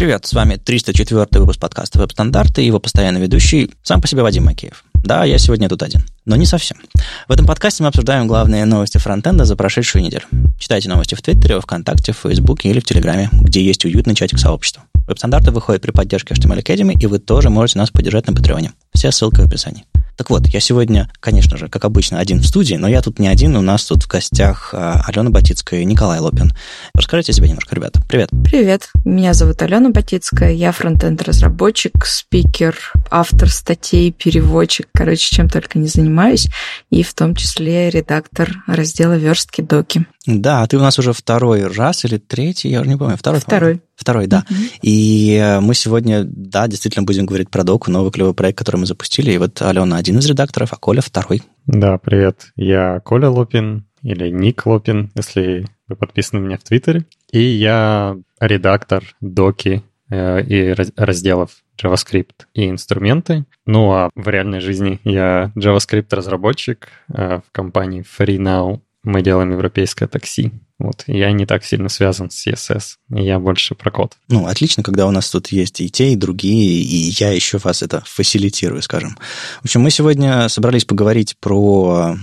Привет, с вами 304-й выпуск подкаста «Веб-стандарты» и его постоянный ведущий, сам по себе Вадим Макеев. Да, я сегодня тут один, но не совсем. В этом подкасте мы обсуждаем главные новости фронтенда за прошедшую неделю. Читайте новости в Твиттере, ВКонтакте, в Фейсбуке или в Телеграме, где есть уютный чатик сообщества. «Веб-стандарты» выходят при поддержке HTML Academy, и вы тоже можете нас поддержать на Патреоне. Все ссылки в описании. Так вот, я сегодня, конечно же, как обычно, один в студии, но я тут не один, у нас тут в гостях Алёна Батицкая и Николай Лопин. Расскажите о себе немножко, ребята. Привет. Привет. Меня зовут Алёна Батицкая, я фронтенд-разработчик, спикер, автор статей, переводчик, короче, чем только не занимаюсь, и в том числе редактор раздела верстки Доки. Да, ты у нас уже второй раз или третий, я уже не помню. Второй. Второй, да. Mm-hmm. И мы сегодня, да, действительно будем говорить про Доку, новый клевый проект, который мы запустили. И вот Алена один из редакторов, а Коля второй. Да, привет. Я Коля Лопин, или Ник Лопин, если вы подписаны на меня в Твиттере. И я редактор доки и разделов JavaScript и инструменты. Ну, а в реальной жизни я JavaScript-разработчик в компании FreeNow. Мы делаем европейское такси. Вот, я не так сильно связан с CSS, я больше про код. Ну, отлично, когда у нас тут есть и те, и другие, и я еще вас это фасилитирую, скажем. В общем, мы сегодня собрались поговорить про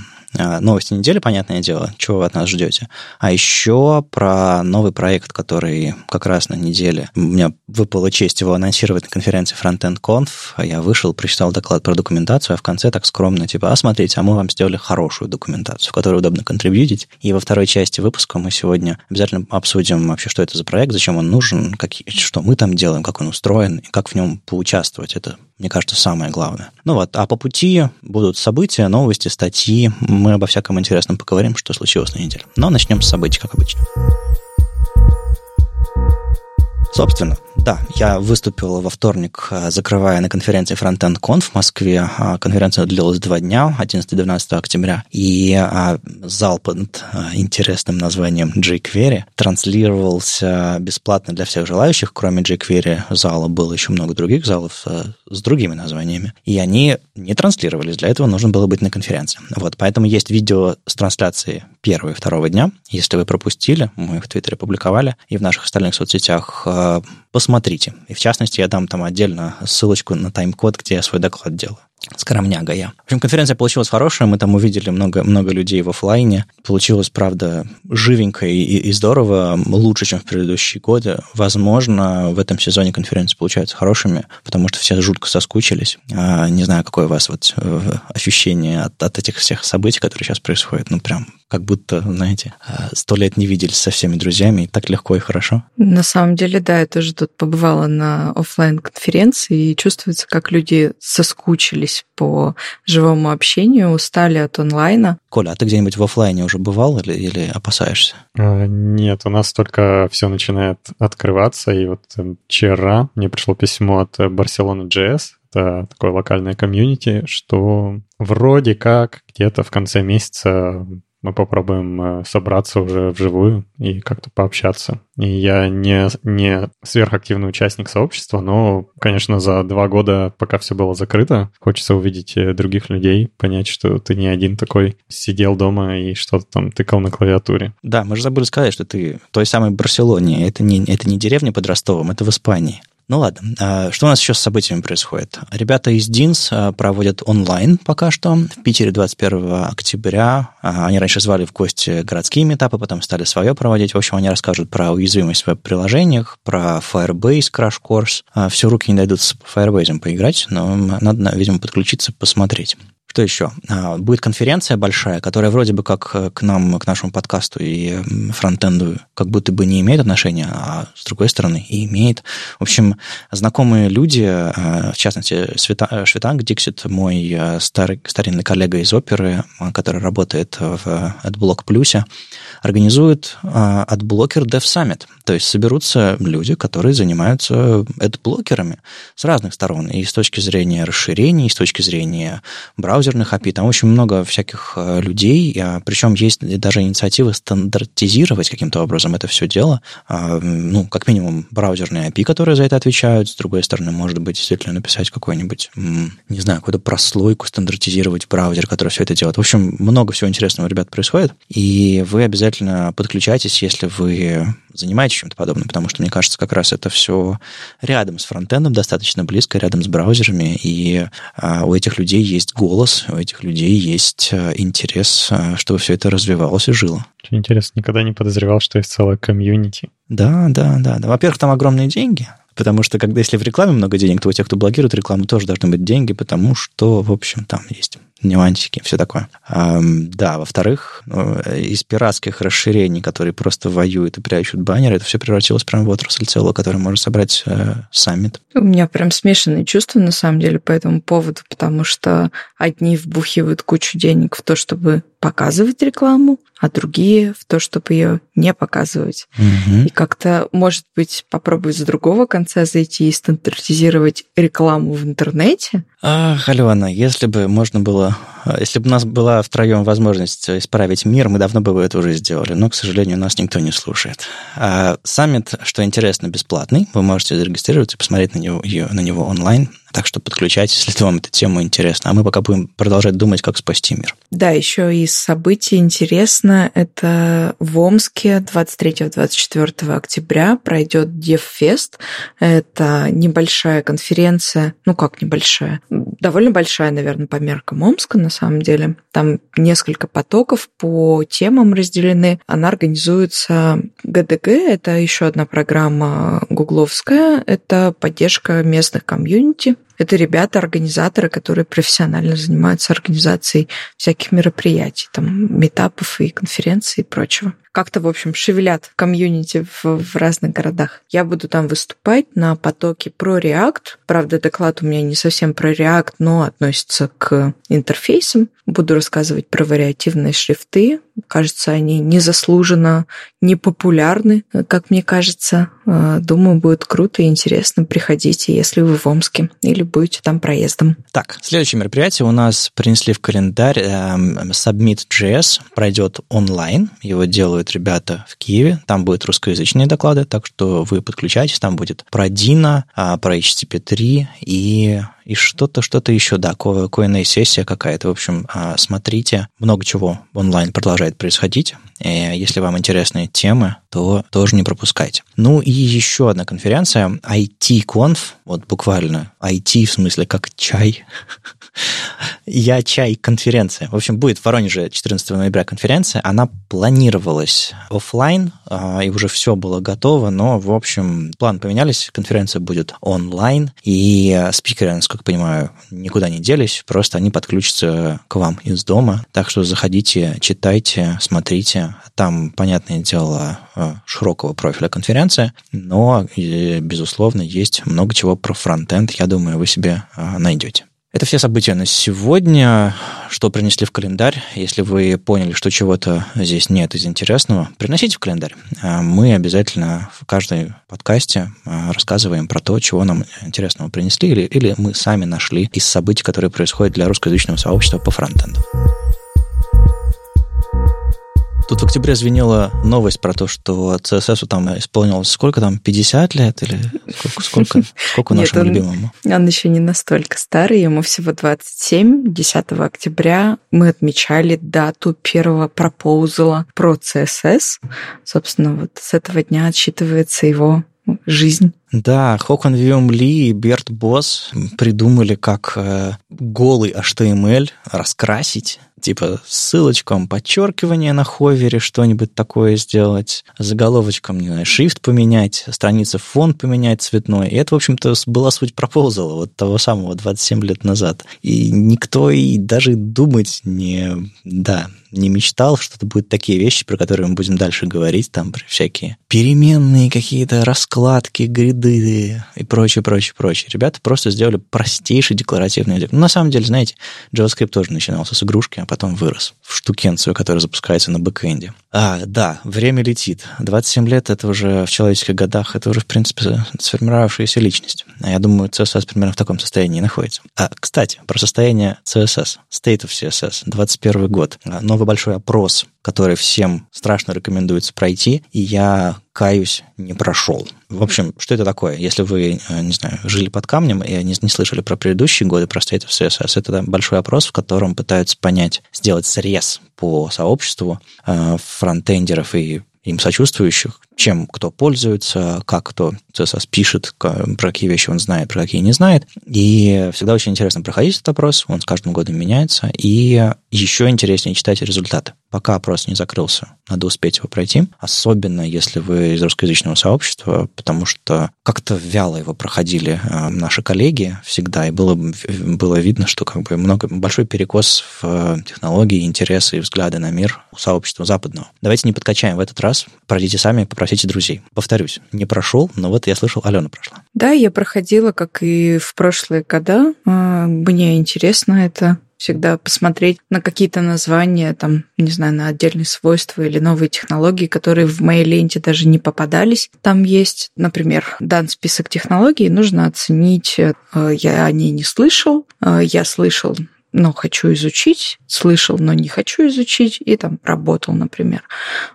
новости недели, понятное дело, чего вы от нас ждете, а еще про новый проект, который как раз на неделе, у меня выпала честь его анонсировать на конференции Frontend Conf, а я вышел, прочитал доклад про документацию, а в конце так скромно, типа, смотрите, мы вам сделали хорошую документацию, в которую удобно контрибьютить, и во второй части выпуска мы сегодня обязательно обсудим вообще, что это за проект, зачем он нужен, что мы там делаем, как он устроен, и как в нем поучаствовать, это, мне кажется, самое главное. Ну вот, а по пути будут события, новости, статьи. Мы обо всяком интересном поговорим, что случилось на неделе. Но начнем с событий, как обычно. Собственно, да, я выступил во вторник, закрывая на конференции Frontend Conf в Москве. Конференция длилась 2 дня, 11-12 октября. И зал под интересным названием jQuery транслировался бесплатно для всех желающих. Кроме jQuery зала было еще много других залов с другими названиями. И они не транслировались. Для этого нужно было быть на конференции. Вот, поэтому есть видео с трансляции первого и второго дня. Если вы пропустили, мы их в Твиттере публиковали, и в наших остальных соцсетях посмотрите. И в частности, я дам там отдельно ссылочку на тайм-код, где я свой доклад делаю. Скромняга я. В общем, конференция получилась хорошая, мы там увидели много людей в офлайне. Получилось, правда, живенько и здорово, лучше, чем в предыдущие годы. Возможно, в этом сезоне конференции получаются хорошими, потому что все жутко соскучились. Не знаю, какое у вас вот ощущение от этих всех событий, которые сейчас происходят. Ну, прям как будто, знаете, 100 лет не виделись со всеми друзьями, и так легко и хорошо. На самом деле, да, я тоже тут побывала на офлайн-конференции, и чувствуется, как люди соскучились по живому общению, устали от онлайна. Коля, а ты где-нибудь в офлайне уже бывал или опасаешься? Нет, у нас только все начинает открываться, и вот вчера мне пришло письмо от Barcelona.js, это такое локальное комьюнити, что вроде как где-то в конце месяца мы попробуем собраться уже вживую и как-то пообщаться. И я не сверхактивный участник сообщества, но, конечно, за 2 года, пока все было закрыто, хочется увидеть других людей, понять, что ты не один такой сидел дома и что-то там тыкал на клавиатуре. Да, мы же забыли сказать, что ты в той самой Барселоне. Это не деревня под Ростовом, это в Испании. Ну ладно, что у нас еще с событиями происходит? Ребята из DINS проводят онлайн пока что. В Питере 21 октября. Они раньше звали в гости городские митапы, потом стали свое проводить. В общем, они расскажут про уязвимость в веб-приложениях, про Firebase, краш-корс. Все руки не дойдут с Firebase поиграть, но надо, видимо, подключиться, посмотреть. Что еще? Будет конференция большая, которая вроде бы как к нам, к нашему подкасту и фронтенду как будто бы не имеет отношения, а с другой стороны и имеет. В общем, знакомые люди, в частности, Шветанг Диксит, мой старинный коллега из оперы, который работает в AdBlock Plus, организует AdBlocker Dev Summit. То есть соберутся люди, которые занимаются AdBlocker'ами с разных сторон. И с точки зрения расширений, и с точки зрения браузера, браузерных API, там очень много всяких людей, причем есть даже инициативы стандартизировать каким-то образом это все дело, ну, как минимум, браузерные API, которые за это отвечают, с другой стороны, может быть, действительно написать какой-нибудь, не знаю, какую-то прослойку, стандартизировать браузер, который все это делает. В общем, много всего интересного, ребят, происходит, и вы обязательно подключайтесь, если вы занимаетесь чем-то подобным, потому что, мне кажется, как раз это все рядом с фронтендом, достаточно близко, рядом с браузерами, и у этих людей есть голос, у этих людей есть интерес, чтобы все это развивалось и жило. Очень интересно, никогда не подозревал, что есть целая комьюнити. Да. Во-первых, там огромные деньги, потому что, когда если в рекламе много денег, то у тех, кто блокирует рекламу, тоже должны быть деньги, потому что, в общем, там есть нюансики, все такое. Да, во-вторых, из пиратских расширений, которые просто воюют и прячут баннеры, это все превратилось прямо в отрасль целую, которую можно собрать саммит. У меня прям смешанные чувства, на самом деле, по этому поводу, потому что одни вбухивают кучу денег в то, чтобы показывать рекламу, а другие в то, чтобы ее не показывать. Угу. И как-то, может быть, попробовать с другого конца зайти и стандартизировать рекламу в интернете? Ах, Алена, если бы у нас была втроем возможность исправить мир, мы давно бы это уже сделали, но, к сожалению, нас никто не слушает. Саммит, что интересно, бесплатный. Вы можете зарегистрироваться и посмотреть на него онлайн. Так что подключайтесь, если вам эта тема интересна. А мы пока будем продолжать думать, как спасти мир. Да, еще из событий интересно, это в Омске 23-24 октября пройдет DevFest. Это небольшая конференция, ну как небольшая, довольно большая, наверное, по меркам Омска, на самом деле. Там несколько потоков по темам разделены. Она организуется ГДГ, это еще одна программа гугловская, это поддержка местных комьюнити. Это ребята-организаторы, которые профессионально занимаются организацией всяких мероприятий, там, митапов и конференций и прочего. Как-то, в общем, шевелят комьюнити в разных городах. Я буду там выступать на потоке про React. Правда, доклад у меня не совсем про React, но относится к интерфейсам. Буду рассказывать про вариативные шрифты. Кажется, они незаслуженно не популярны, как мне кажется. Думаю, будет круто и интересно. Приходите, если вы в Омске или будете там проездом. Так, следующее мероприятие у нас принесли в календарь. Submit.js пройдет онлайн. Его делают ребята в Киеве, там будут русскоязычные доклады, так что вы подключайтесь, там будет про Дина, про HTTP3 и что-то еще, да, коинная сессия какая-то, в общем, смотрите, много чего онлайн продолжает происходить, если вам интересны темы, то тоже не пропускайте. Ну и еще одна конференция, IT-конф, вот буквально IT в смысле как чай, я чай конференция. В общем, будет в Воронеже 14 ноября конференция, она планировалась офлайн, и уже все было готово, но, в общем, план поменялись, конференция будет онлайн, и спикеры, насколько понимаю, никуда не делись, просто они подключатся к вам из дома, так что заходите, читайте, смотрите, там, понятное дело, широкого профиля конференция, но, безусловно, есть много чего про фронтенд, я думаю, вы себе найдете. Это все события на сегодня, что принесли в календарь. Если вы поняли, что чего-то здесь нет из интересного, приносите в календарь. Мы обязательно в каждом подкасте рассказываем про то, чего нам интересного принесли, или мы сами нашли из событий, которые происходят для русскоязычного сообщества по фронтенду. Тут в октябре звенела новость про то, что CSS там исполнилось сколько там, 50 лет или сколько нашему любимому? Он еще не настолько старый, ему всего 27. 10 октября мы отмечали дату первого пропоузала про CSS. Собственно, вот с этого дня отсчитывается его жизнь. Да, Хокон Виум Ли и Берт Босс придумали, как голый HTML раскрасить, типа ссылочкам подчеркивание на ховере, что-нибудь такое сделать, заголовочком, не знаю, шрифт поменять, страница фонт поменять цветной. И это, в общем-то, была суть пропозала вот того самого 27 лет назад. И никто и даже думать не мечтал, что это будут такие вещи, про которые мы будем дальше говорить, там про всякие переменные какие-то раскладки, гриды и прочее. Ребята просто сделали простейший декларативный язык. Ну, на самом деле, знаете, JavaScript тоже начинался с игрушки, а потом вырос в штукенцию, которая запускается на бэкэнде. Да, время летит. 27 лет — это уже в человеческих годах, это уже, в принципе, сформировавшаяся личность. Я думаю, CSS примерно в таком состоянии находится. Кстати, про состояние CSS. State of CSS, 21 год. Новый большой опрос, который всем страшно рекомендуется пройти, и я, каюсь, не прошел. В общем, что это такое? Если вы, не знаю, жили под камнем и не слышали про предыдущие годы, про State of CSS, это большой опрос, в котором пытаются понять, сделать срез по сообществу фронтендеров и им сочувствующих, чем кто пользуется, как кто CSS пишет, про какие вещи он знает, про какие не знает. И всегда очень интересно проходить этот опрос, он с каждым годом меняется, и еще интереснее читать результаты. Пока опрос не закрылся, надо успеть его пройти, особенно если вы из русскоязычного сообщества, потому что как-то вяло его проходили наши коллеги всегда, и было видно, что как бы большой перекос в технологии, интересы и взгляды на мир у сообщества западного. Давайте не подкачаем в этот раз, пройдите сами, попросите друзей. Повторюсь, не прошел, но вот я слышал, Алена прошла. Да, я проходила, как и в прошлые года. Мне интересно это всегда посмотреть на какие-то названия, там, не знаю, на отдельные свойства или новые технологии, которые в моей ленте даже не попадались. Там есть, например, дан список технологий, нужно оценить, я о ней не слышал, я слышал, но хочу изучить, слышал, но не хочу изучить, и там работал, например.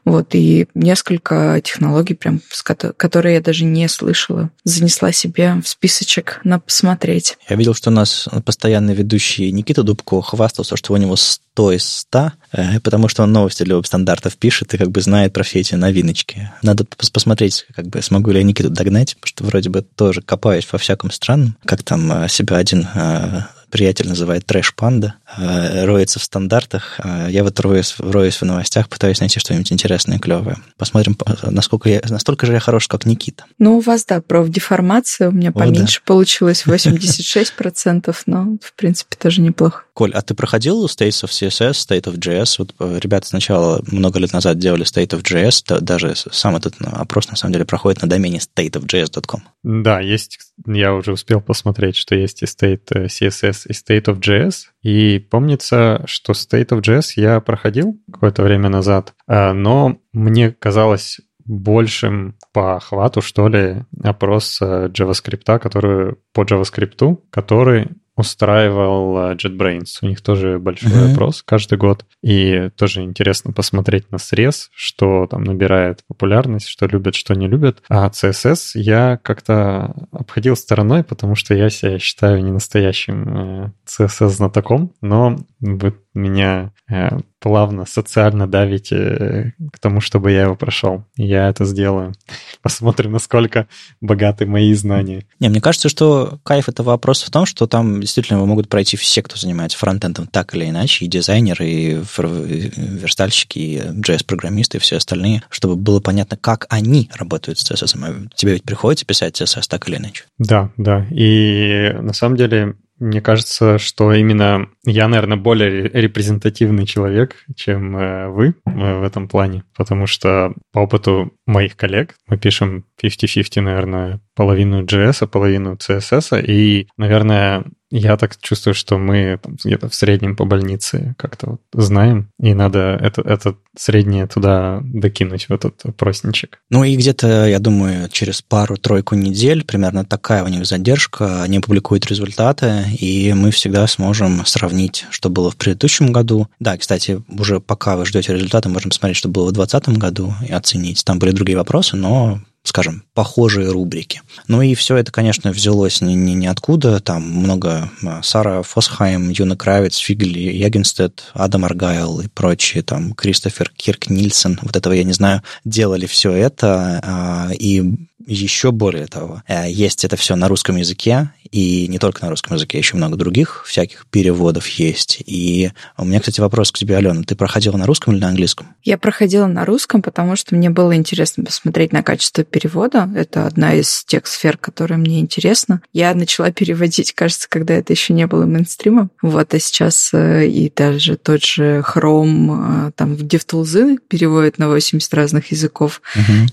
Вот, и несколько технологий, прям, которые я даже не слышала, занесла себе в списочек на посмотреть. Я видел, что у нас постоянный ведущий Никита Дубко хвастался, что у него 100 из 100, потому что он новости для веб-стандартов пишет и как бы знает про все эти новиночки. Надо посмотреть, как бы смогу ли я Никиту догнать, потому что вроде бы тоже копаюсь во всяком странном, как там себя один... приятель называет трэш-панда, роется в стандартах. Я вот роюсь в новостях, пытаюсь найти что-нибудь интересное, клевое. Посмотрим, настолько же я хорош, как Никита. Ну, у вас, да, профдеформация. У меня поменьше получилось, 86%, но, в принципе, тоже неплохо. Коль, а ты проходил State of CSS, State of JS? Вот ребята сначала много лет назад делали State of JS, даже сам этот опрос, на самом деле, проходит на домене stateofjs.com. Да, есть, я уже успел посмотреть, что есть и State CSS, и State of JS. И помнится, что State of JS я проходил какое-то время назад, но мне казалось большим по охвату, что ли, опрос JavaScript, который по JavaScript, который устраивал JetBrains. У них тоже большой опрос каждый год. И тоже интересно посмотреть на срез, что там набирает популярность, что любят, что не любят. А CSS я как-то обходил стороной, потому что я себя считаю не настоящим CSS-знатоком, но вы меня плавно, социально давите к тому, чтобы я его прошел. Я это сделаю. Посмотрим, насколько богаты мои знания. Не, мне кажется, что кайф этого вопроса в том, что там действительно его могут пройти все, кто занимается фронтендом так или иначе, и дизайнеры, и верстальщики, и JS-программисты, и все остальные, чтобы было понятно, как они работают с CSS. Тебе ведь приходится писать CSS так или иначе. Да, да. И на самом деле... Мне кажется, что именно я, наверное, более репрезентативный человек, чем вы в этом плане, потому что по опыту моих коллег мы пишем 50-50, наверное, половину JS, половину CSS, и, наверное, я так чувствую, что мы там, где-то в среднем по больнице как-то вот знаем, и надо это среднее туда докинуть, в этот опросничек. Ну и где-то, я думаю, через пару-тройку недель, примерно такая у них задержка, они публикуют результаты, и мы всегда сможем сравнить, что было в предыдущем году. Да, кстати, уже пока вы ждете результаты, можем посмотреть, что было в 2020 году и оценить. Там были другие вопросы, но... скажем, похожие рубрики. Ну и все это, конечно, взялось ниоткуда. Там много Сара Фосхайм, Юна Кравец, Фигель, Ягенстед, Адам Аргайл и прочие, там, Кристофер Кирк Нильсон, вот этого я не знаю, делали все это, и еще более того, есть это все на русском языке, и не только на русском языке, еще много других всяких переводов есть. И у меня, кстати, вопрос к тебе, Алена. Ты проходила на русском или на английском? Я проходила на русском, потому что мне было интересно посмотреть на качество перевода. Это одна из тех сфер, которая мне интересна. Я начала переводить, кажется, когда это еще не было мейнстримом. Вот, а сейчас и даже тот же Chrome, там, в DevTools переводит на 80 разных языков.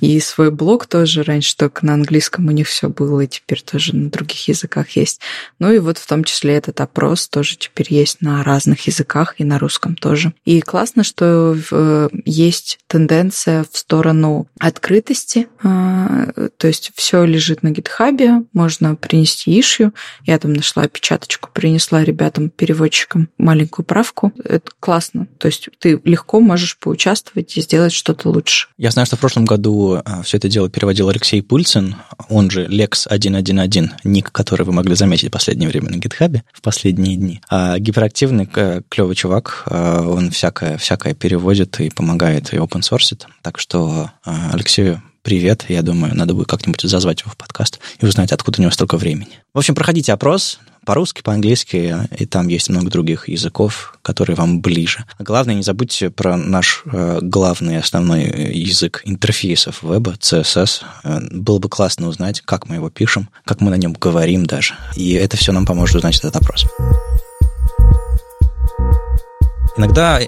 И свой блог тоже раньше только на английском у них все было, и теперь тоже на других языках есть. Ну и вот в том числе этот опрос тоже теперь есть на разных языках и на русском тоже. И классно, что есть тенденция в сторону открытости, то есть все лежит на гитхабе, можно принести issue. Я там нашла опечаточку, принесла ребятам, переводчикам маленькую правку. Это классно, то есть ты легко можешь поучаствовать и сделать что-то лучше. Я знаю, что в прошлом году все это дело переводил Алексей Пульсен, он же Lex111, ник, который вы могли заметить в последнее время на GitHub, в последние дни. А гиперактивный, клевый чувак, он всякое переводит и помогает, и open-source'ит. Так что Алексею привет. Я думаю, надо будет как-нибудь зазвать его в подкаст и узнать, откуда у него столько времени. В общем, проходите опрос по-русски, по-английски, и там есть много других языков, которые вам ближе. А главное, не забудьте про наш главный основной язык интерфейсов веба, CSS. Было бы классно узнать, как мы его пишем, как мы на нем говорим даже. И это все нам поможет узнать этот опрос. Иногда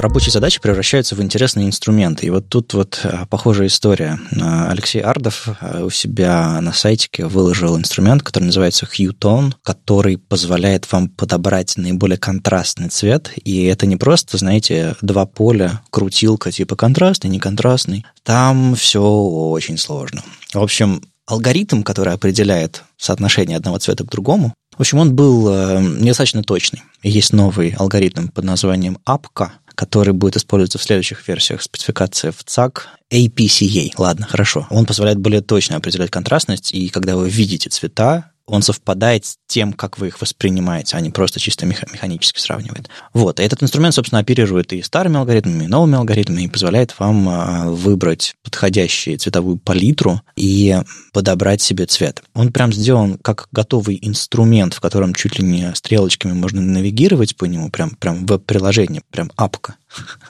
рабочие задачи превращаются в интересные инструменты. И вот тут вот похожая история. Алексей Ардов у себя на сайтике выложил инструмент, который называется Huetone, который позволяет вам подобрать наиболее контрастный цвет. И это не просто, знаете, два поля, крутилка типа контрастный, неконтрастный. Там все очень сложно. В общем, алгоритм, который определяет соотношение одного цвета к другому, в общем, он был недостаточно точный. Есть новый алгоритм под названием APCA, который будет использоваться в следующих версиях спецификации в ЦАК. APCA, ладно, хорошо. Он позволяет более точно определять контрастность, и когда вы видите цвета, он совпадает с тем, как вы их воспринимаете, а не просто чисто механически сравнивает. Вот. И этот инструмент, собственно, оперирует и старыми алгоритмами, и новыми алгоритмами, и позволяет вам выбрать подходящую цветовую палитру и подобрать себе цвет. Он прям сделан как готовый инструмент, в котором чуть ли не стрелочками можно навигировать по нему, прям веб-приложение, прям апка.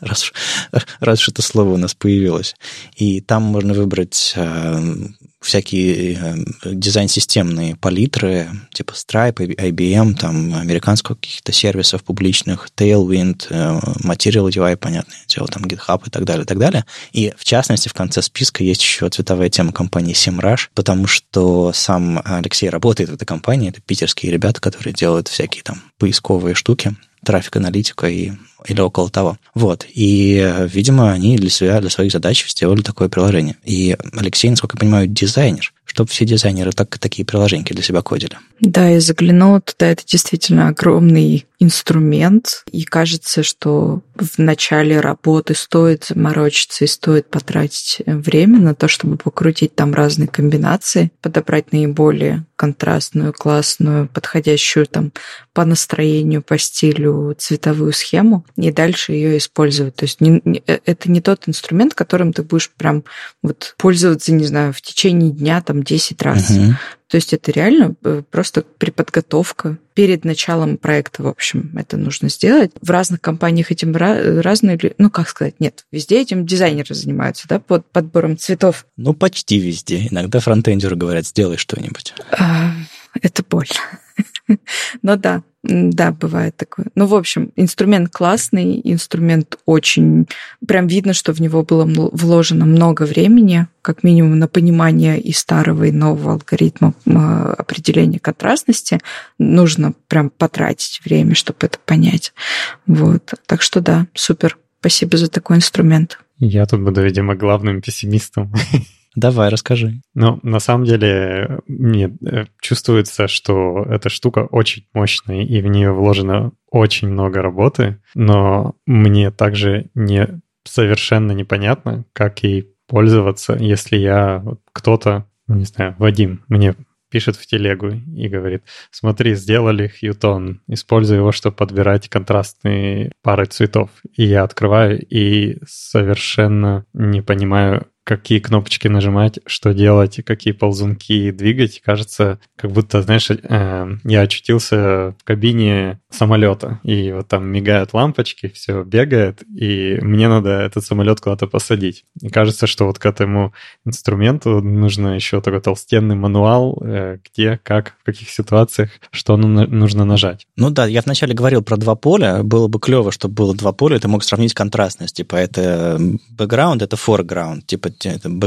Раз уж это слово у нас появилось. И там можно выбрать всякие дизайн-системные палитры, типа Stripe, IBM, там, американских каких-то сервисов публичных, Tailwind, Material UI, понятное дело, там, GitHub и так далее, и так далее. И, в частности, в конце списка есть еще цветовая тема компании Semrush, потому что сам Алексей работает в этой компании, это питерские ребята, которые делают всякие там поисковые штуки, трафик-аналитика или около того. Вот. И, видимо, они для своих задач сделали такое приложение. И Алексей, насколько я понимаю, дизайнер, чтобы все дизайнеры такие приложеньки для себя кодили. Да, я заглянула туда. Это действительно огромный инструмент. И кажется, что в начале работы стоит заморочиться и стоит потратить время на то, чтобы покрутить там разные комбинации, подобрать наиболее контрастную, классную, подходящую там по настроению, по стилю цветовую схему и дальше ее использовать. То есть это не тот инструмент, которым ты будешь прям вот пользоваться, не знаю, в течение дня там 10 раз. Uh-huh. То есть это реально просто преподготовка перед началом проекта, в общем, это нужно сделать. В разных компаниях этим разные... Ну, как сказать, нет, везде этим дизайнеры занимаются, да, под подбором цветов. Ну, почти везде. Иногда фронтендеры говорят, сделай что-нибудь. Это боль. Но да, бывает такое. Ну, в общем, инструмент классный, инструмент очень... Прям видно, что в него было вложено много времени, как минимум на понимание и старого, и нового алгоритма определения контрастности. Нужно прям потратить время, чтобы это понять. Вот. Так что да, супер. Спасибо за такой инструмент. Я тут буду, видимо, главным пессимистом. Давай, расскажи. Ну, на самом деле, мне чувствуется, что эта штука очень мощная, и в нее вложено очень много работы, но мне также совершенно непонятно, как ей пользоваться, если кто-то, не знаю, Вадим, мне пишет в телегу и говорит, смотри, сделали Huetone, используй его, чтобы подбирать контрастные пары цветов. И я открываю и совершенно не понимаю, какие кнопочки нажимать, что делать, какие ползунки двигать. Кажется, как будто, знаешь, я очутился в кабине самолета, и вот там мигают лампочки, все бегает, и мне надо этот самолет куда-то посадить. И кажется, что вот к этому инструменту нужно еще такой толстенный мануал, где, как, в каких ситуациях, что нужно нажать. Ну да, я вначале говорил про два поля. Было бы клево, чтобы было два поля, и ты мог сравнить контрастность. Типа это бэкграунд, это форграунд, типа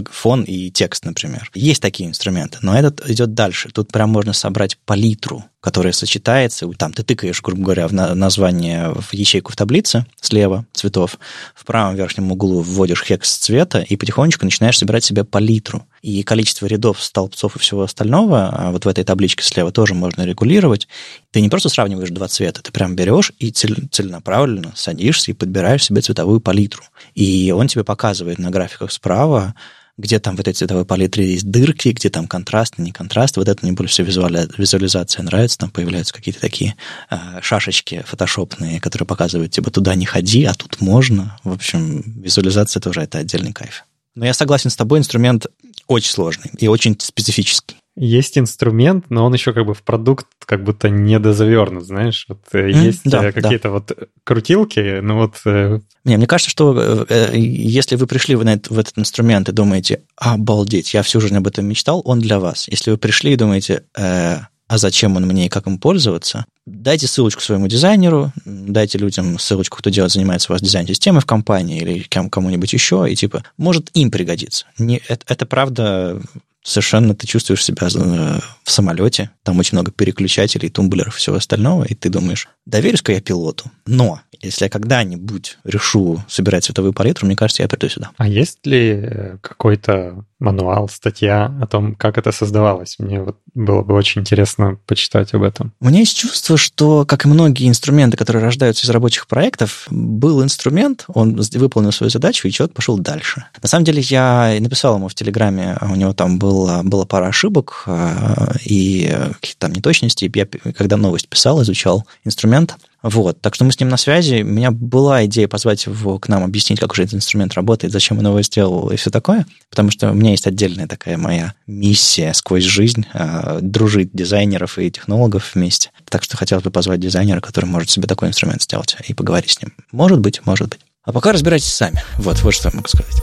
фон и текст, например. Есть такие инструменты, но этот идет дальше. Тут прям можно собрать палитру, которая сочетается, там ты тыкаешь, грубо говоря, в название, в ячейку в таблице слева цветов, в правом верхнем углу вводишь хекс цвета и потихонечку начинаешь собирать себе палитру. И количество рядов, столбцов и всего остального вот в этой табличке слева тоже можно регулировать. Ты не просто сравниваешь два цвета, ты прям берешь и целенаправленно садишься и подбираешь себе цветовую палитру. И он тебе показывает на графиках справа, где там в этой цветовой палитре есть дырки, где там контраст, не контраст. Вот это мне больше визуализация нравится. Там появляются какие-то такие шашечки фотошопные, которые показывают, типа, туда не ходи, а тут можно. В общем, визуализация тоже это отдельный кайф. Но я согласен с тобой, инструмент очень сложный и очень специфический. Есть инструмент, но он еще как бы в продукт как будто недозавернут, знаешь. Вот есть какие-то вот крутилки, но вот... Мне кажется, что если вы пришли в этот инструмент и думаете, обалдеть, я всю жизнь об этом мечтал, он для вас. Если вы пришли и думаете, а зачем он мне и как им пользоваться, дайте ссылочку своему дизайнеру, дайте людям ссылочку, кто занимается у вас дизайн-системой в компании или кому-нибудь еще, и типа, может, им пригодится. Это правда... Совершенно ты чувствуешь себя в самолете, там очень много переключателей, тумблеров и всего остального, и ты думаешь, доверюсь-ка я пилоту, но если я когда-нибудь решу собирать цветовую палитру, мне кажется, я приду сюда. А есть ли какой-то мануал, статья о том, как это создавалось? Мне вот было бы очень интересно почитать об этом. У меня есть чувство, что, как и многие инструменты, которые рождаются из рабочих проектов, был инструмент, он выполнил свою задачу, и человек пошел дальше. На самом деле, я написал ему в Телеграме, у него там была пара ошибок и какие-то там неточности. Я, когда новость писал, изучал инструмент. Вот, так что мы с ним на связи. У меня была идея позвать его к нам, объяснить, как уже этот инструмент работает, зачем он его сделал и все такое, потому что у меня есть отдельная такая моя миссия сквозь жизнь дружить дизайнеров и технологов вместе. Так что хотелось бы позвать дизайнера, который может себе такой инструмент сделать, и поговорить с ним. Может быть. А пока разбирайтесь сами. Вот что я могу сказать.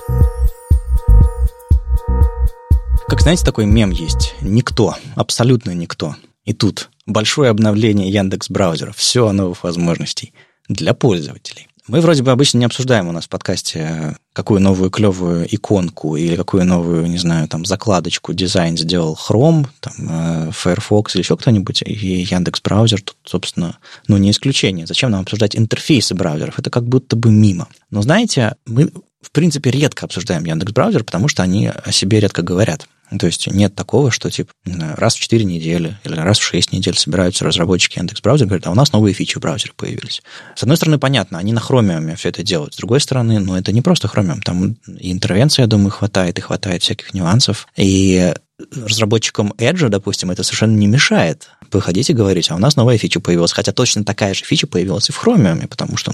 Как, знаете, такой мем есть. Никто, абсолютно никто. И тут большое обновление Яндекс.Браузера. Все о новых возможностей для пользователей. Мы вроде бы обычно не обсуждаем у нас в подкасте, какую новую клевую иконку или какую новую, не знаю, там, закладочку, дизайн сделал Chrome, там, Firefox или еще кто-нибудь. И Яндекс.Браузер тут, собственно, не исключение. Зачем нам обсуждать интерфейсы браузеров? Это как будто бы мимо. Но, знаете, мы, в принципе, редко обсуждаем Яндекс.Браузер, потому что они о себе редко говорят. То есть нет такого, что типа раз в 4 недели или раз в 6 недель собираются разработчики Яндекс.Браузера и говорят, а у нас новые фичи в браузере появились. С одной стороны, понятно, они на Chromium все это делают. С другой стороны, это не просто Chromium. Там и интервенции, я думаю, хватает, и хватает всяких нюансов. И разработчикам Edge, допустим, это совершенно не мешает выходить и говорить, а у нас новая фича появилась. Хотя точно такая же фича появилась и в Chromium, потому что,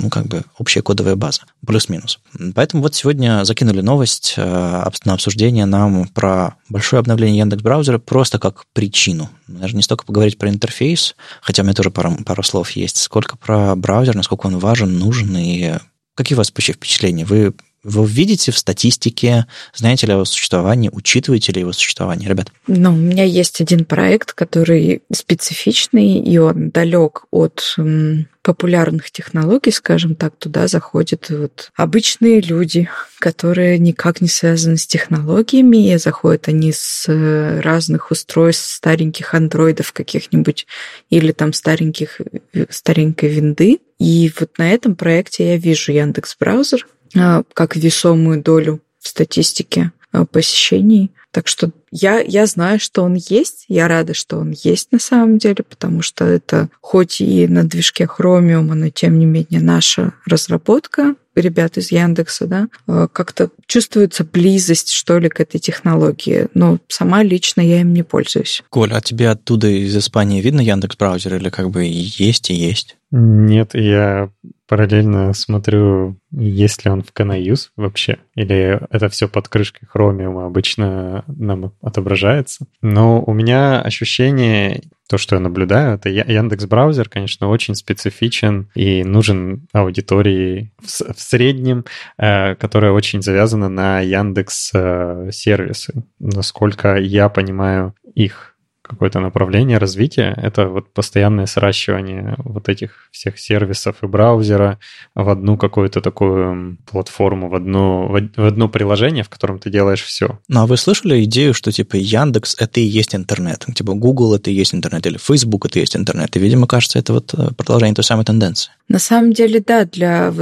общая кодовая база. Плюс-минус. Поэтому вот сегодня закинули новость на обсуждение нам про большое обновление Яндекс.Браузера просто как причину. Даже не столько поговорить про интерфейс, хотя у меня тоже пару слов есть, сколько про браузер, насколько он важен, нужен и какие у вас вообще впечатления? Вы видите в статистике, знаете ли о его существовании, учитываете ли его существование, ребят? У меня есть один проект, который специфичный, и он далек от популярных технологий, скажем так. Туда заходят обычные люди, которые никак не связаны с технологиями, и заходят они с разных устройств, стареньких андроидов каких-нибудь, или там старенькой винды. И на этом проекте я вижу Яндекс.Браузер как весомую долю в статистике посещений. Так что я знаю, что он есть, я рада, что он есть на самом деле, потому что это хоть и на движке Chromium, но тем не менее наша разработка, ребят из Яндекса, как-то чувствуется близость, что ли, к этой технологии. Но сама лично я им не пользуюсь. Коль, а тебе оттуда из Испании видно Яндекс.Браузер или как бы есть и есть? Нет, я параллельно смотрю, есть ли он в CanIUse вообще, или это все под крышкой Chromium обычно нам отображается. Но у меня ощущение, то, что я наблюдаю, это Яндекс.Браузер, конечно, очень специфичен и нужен аудитории в среднем, которая очень завязана на Яндекс.Сервисы. Насколько я понимаю их какое-то направление развития, это постоянное сращивание этих всех сервисов и браузера в одну какую-то такую платформу, в одно приложение, в котором ты делаешь все. А вы слышали идею, что Яндекс — это и есть интернет, Google — это и есть интернет, или Facebook — это и есть интернет, и, видимо, кажется, это продолжение той самой тенденции. На самом деле, да, для,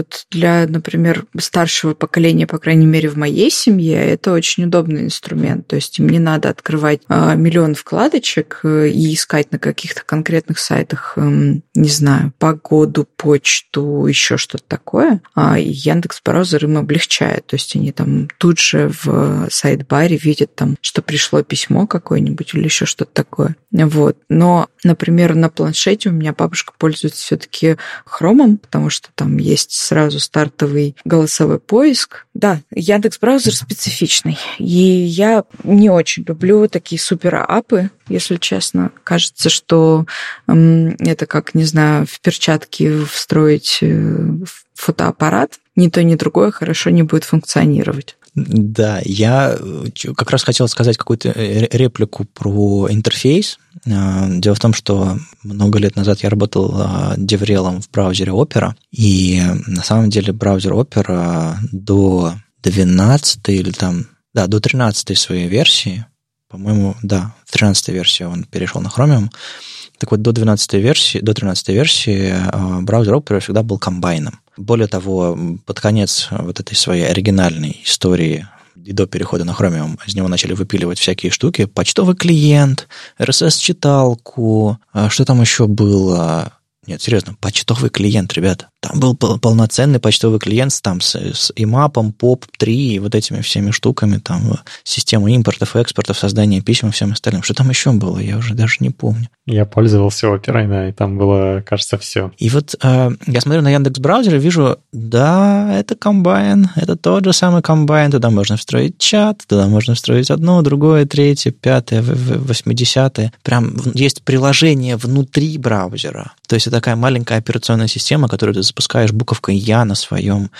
например, старшего поколения, по крайней мере, в моей семье, это очень удобный инструмент. То есть им не надо открывать миллион вкладочек и искать на каких-то конкретных сайтах, не знаю, погоду, почту, еще что-то такое. И Яндекс.Браузер им облегчает. То есть они там тут же в сайдбаре видят, там, что пришло письмо какое-нибудь или еще что-то такое. Вот. Но, например, на планшете у меня бабушка пользуется все-таки Chrome, потому что там есть сразу стартовый голосовой поиск. Да, Яндекс.Браузер специфичный. И я не очень люблю такие супер-апы, если честно. Кажется, что это как, не знаю, в перчатки встроить фотоаппарат. Ни то, ни другое хорошо не будет функционировать. Да, я как раз хотел сказать какую-то реплику про интерфейс. Дело в том, что много лет назад я работал деврелом в браузере Opera, и на самом деле браузер Opera до 12-й или там, да, до 13-й своей версии, по-моему, да, в 13-й версии он перешел на Chromium. Так вот, до 12-й версии, до 13-й версии браузер Opera всегда был комбайном. Более того, под конец вот этой своей оригинальной истории и до перехода на Chromium из него начали выпиливать всякие штуки. Почтовый клиент, RSS-читалку, что там еще было? Нет, серьезно, почтовый клиент, ребята. Там был полноценный почтовый клиент там, с IMAP, POP3 и вот этими всеми штуками, там, система импортов и экспортов, создание писем и всем остальным. Что там еще было, я уже даже не помню. Я пользовался Opera, да, и там было, кажется, все. И вот я смотрю на Яндекс.Браузер и вижу, да, это комбайн, это тот же самый комбайн, туда можно встроить чат, туда можно встроить одно, другое, третье, пятое, 80-е. Прям есть приложение внутри браузера. То есть это такая маленькая операционная система, которую ты запускаешь буковкой «Я» на своем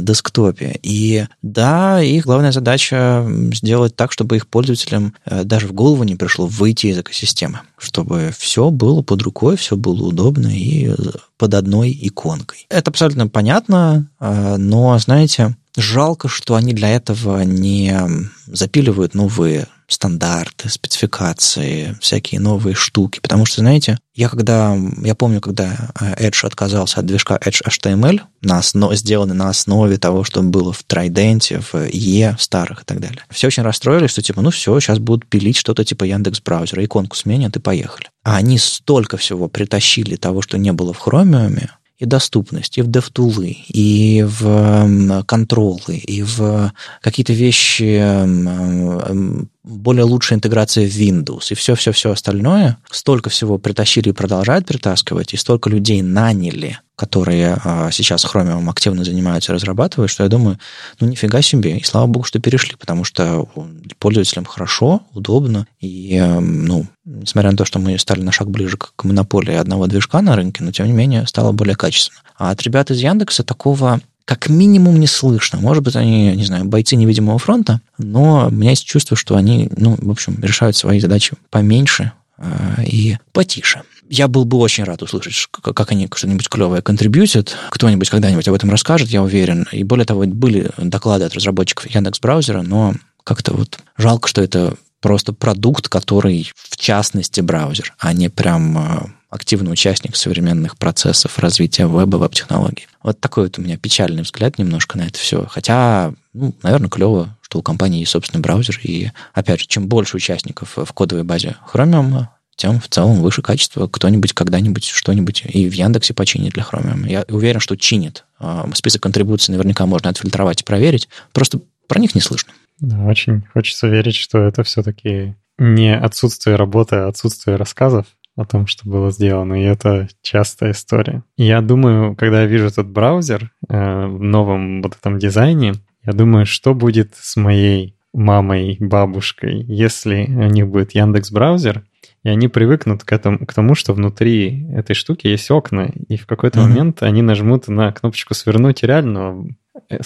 десктопе. И да, их главная задача сделать так, чтобы их пользователям даже в голову не пришло выйти из экосистемы, чтобы все было под рукой, все было удобно и под одной иконкой. Это абсолютно понятно, но, знаете, жалко, что они для этого не запиливают новые стандарты, спецификации, всякие новые штуки. Потому что, знаете, я помню, когда Edge отказался от движка Edge HTML, сделанный на основе того, что было в Trident, в E, в старых и так далее. Все очень расстроились, что типа, ну все, сейчас будут пилить что-то типа Яндекс.Браузера, иконку сменят и поехали. А они столько всего притащили того, что не было в Chromium, и доступность, и в DevTools, и в контролы, и в какие-то вещи, более лучшая интеграция в Windows, и все-все-все остальное. Столько всего притащили и продолжают притаскивать, и столько людей наняли, которые сейчас Chromium активно занимаются, разрабатывают, что я думаю, ну нифига себе, и слава богу, что перешли, потому что пользователям хорошо, удобно, и, ну, несмотря на то, что мы стали на шаг ближе к монополии одного движка на рынке, но, тем не менее, стало более качественно. А от ребят из Яндекса такого как минимум не слышно. Может быть, они, не знаю, бойцы невидимого фронта, но у меня есть чувство, что они, ну, в общем, решают свои задачи поменьше и потише. Я был бы очень рад услышать, как они что-нибудь клевое контрибьютят. Кто-нибудь когда-нибудь об этом расскажет, я уверен. И более того, были доклады от разработчиков Яндекс.Браузера, но как-то вот жалко, что это просто продукт, который в частности браузер, а не прям активный участник современных процессов развития веба, веб-технологий. Вот такой вот у меня печальный взгляд немножко на это все. Хотя, ну, наверное, клево, что у компании есть собственный браузер. И, опять же, чем больше участников в кодовой базе Chromium, тем в целом выше качество. Кто-нибудь когда-нибудь что-нибудь и в Яндексе починит для Chromium. Я уверен, что чинит. Список контрибуций наверняка можно отфильтровать и проверить. Просто про них не слышно. Да, очень хочется верить, что это все-таки не отсутствие работы, а отсутствие рассказов о том, что было сделано, и это частая история. Я думаю, когда я вижу этот браузер в новом вот этом дизайне, я думаю, что будет с моей мамой, бабушкой, если у них будет Яндекс.Браузер, и они привыкнут к тому, что внутри этой штуки есть окна, и в какой-то момент они нажмут на кнопочку «свернуть» реально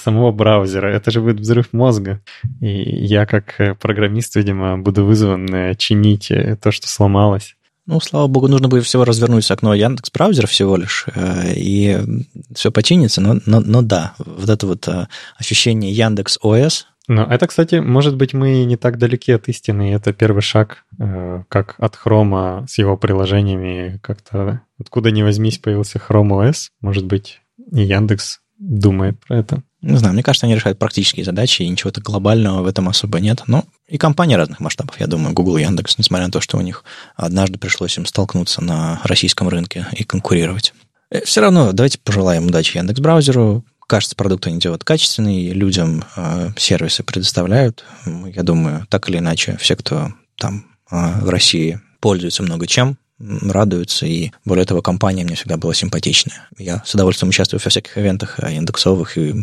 самого браузера. Это же будет взрыв мозга. И я как программист, видимо, буду вызван чинить то, что сломалось. Ну, слава богу, нужно будет всего развернуть окно Яндекс.Браузера всего лишь, и все починится, но да, вот это вот ощущение Яндекс.ОС, Ну, это, кстати, может быть, мы не так далеки от истины, и это первый шаг, как от Chrome с его приложениями как-то откуда ни возьмись появился Chrome OS, может быть, и Яндекс думает про это. Не знаю, мне кажется, они решают практические задачи, и ничего-то глобального в этом особо нет. Но и компании разных масштабов, я думаю, Google и Яндекс, несмотря на то, что у них однажды пришлось им столкнуться на российском рынке и конкурировать. И все равно давайте пожелаем удачи Яндекс.Браузеру. Кажется, продукт они делают качественный, людям сервисы предоставляют. Я думаю, так или иначе, все, кто там в России пользуется много чем, радуются, и более того, компания мне всегда была симпатичная. Я с удовольствием участвую во всяких ивентах индексовых, и,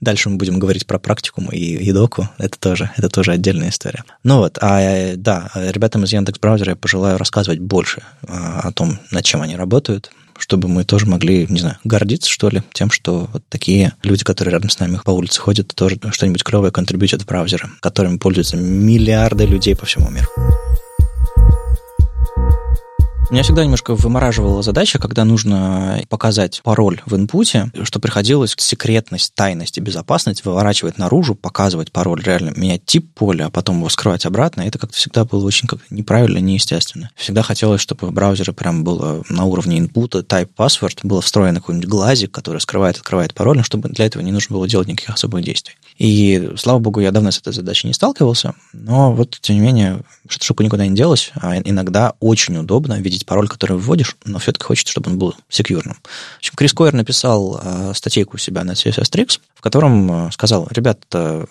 дальше мы будем говорить про практикум и доку, это тоже отдельная история. Ребятам из Яндекс.Браузера я пожелаю рассказывать больше о том, над чем они работают, чтобы мы тоже могли, не знаю, гордиться, что ли, тем, что вот такие люди, которые рядом с нами по улице ходят, тоже что-нибудь клевое контрибьютят в браузеры, которыми пользуются миллиарды людей по всему миру. Меня всегда немножко вымораживала задача, когда нужно показать пароль в инпуте, что приходилось секретность, тайность и безопасность выворачивать наружу, показывать пароль, реально менять тип поля, а потом его скрывать обратно. И это как-то всегда было очень как-то неправильно, неестественно. Всегда хотелось, чтобы в браузере прям было на уровне инпута type password, было встроено какой-нибудь глазик, который скрывает, открывает пароль, но чтобы для этого не нужно было делать никаких особых действий. И, слава богу, я давно с этой задачей не сталкивался, но вот, тем не менее, эта штука никуда не делась, а иногда очень удобно видеть пароль, который вводишь, но все-таки хочется, чтобы он был секьюрным. В общем, Крис Койер написал статейку у себя на CSS Tricks, в котором сказал: ребят,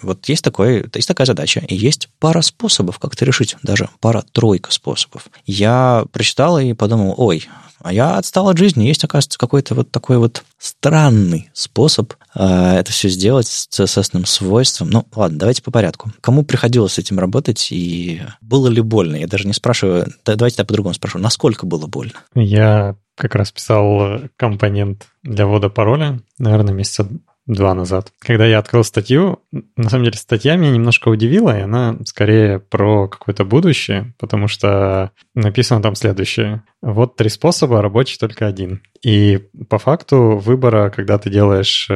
вот есть такая задача, и есть пара способов как-то решить, даже пара-тройка способов. Я прочитал и подумал: ой, а я отстал от жизни, есть, оказывается, какой-то вот такой вот странный способ это все сделать с CSS-ным свойством. Ну, ладно, давайте по порядку. Кому приходилось с этим работать, и было ли больно? Я даже не спрашиваю, давайте я по-другому спрошу, насколько было больно? Я как раз писал компонент для ввода пароля, наверное, месяца 2 назад. Когда я открыл статью, на самом деле статья меня немножко удивила, и она скорее про какое-то будущее, потому что написано там следующее. Вот 3 способа, рабочий только один. И по факту выбора, когда ты делаешь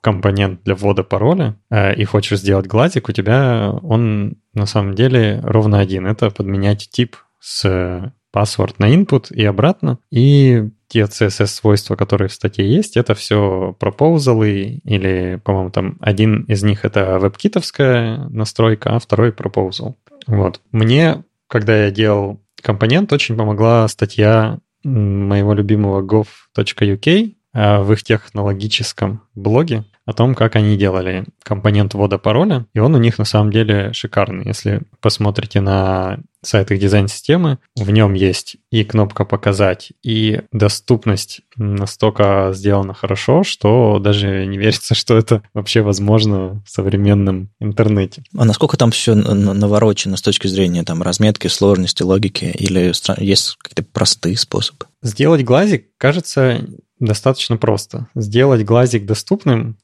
компонент для ввода пароля и хочешь сделать глазик, у тебя он на самом деле ровно один. Это подменять тип с password на input и обратно, и те CSS-свойства, которые в статье есть, это все пропоузалы, или, по-моему, там один из них — это веб-китовская настройка, а второй — пропоузал. Вот. Мне, когда я делал компонент, очень помогла статья моего любимого Gov.uk в их технологическом блоге о том, как они делали компонент ввода пароля, и он у них на самом деле шикарный. Если посмотрите на сайт их дизайн-системы, в нем есть и кнопка «Показать», и доступность настолько сделана хорошо, что даже не верится, что это вообще возможно в современном интернете. А насколько там все наворочено с точки зрения там разметки, сложности, логики, или есть какие-то простые способы? Сделать глазик, кажется, достаточно просто. Сделать глазик доступным,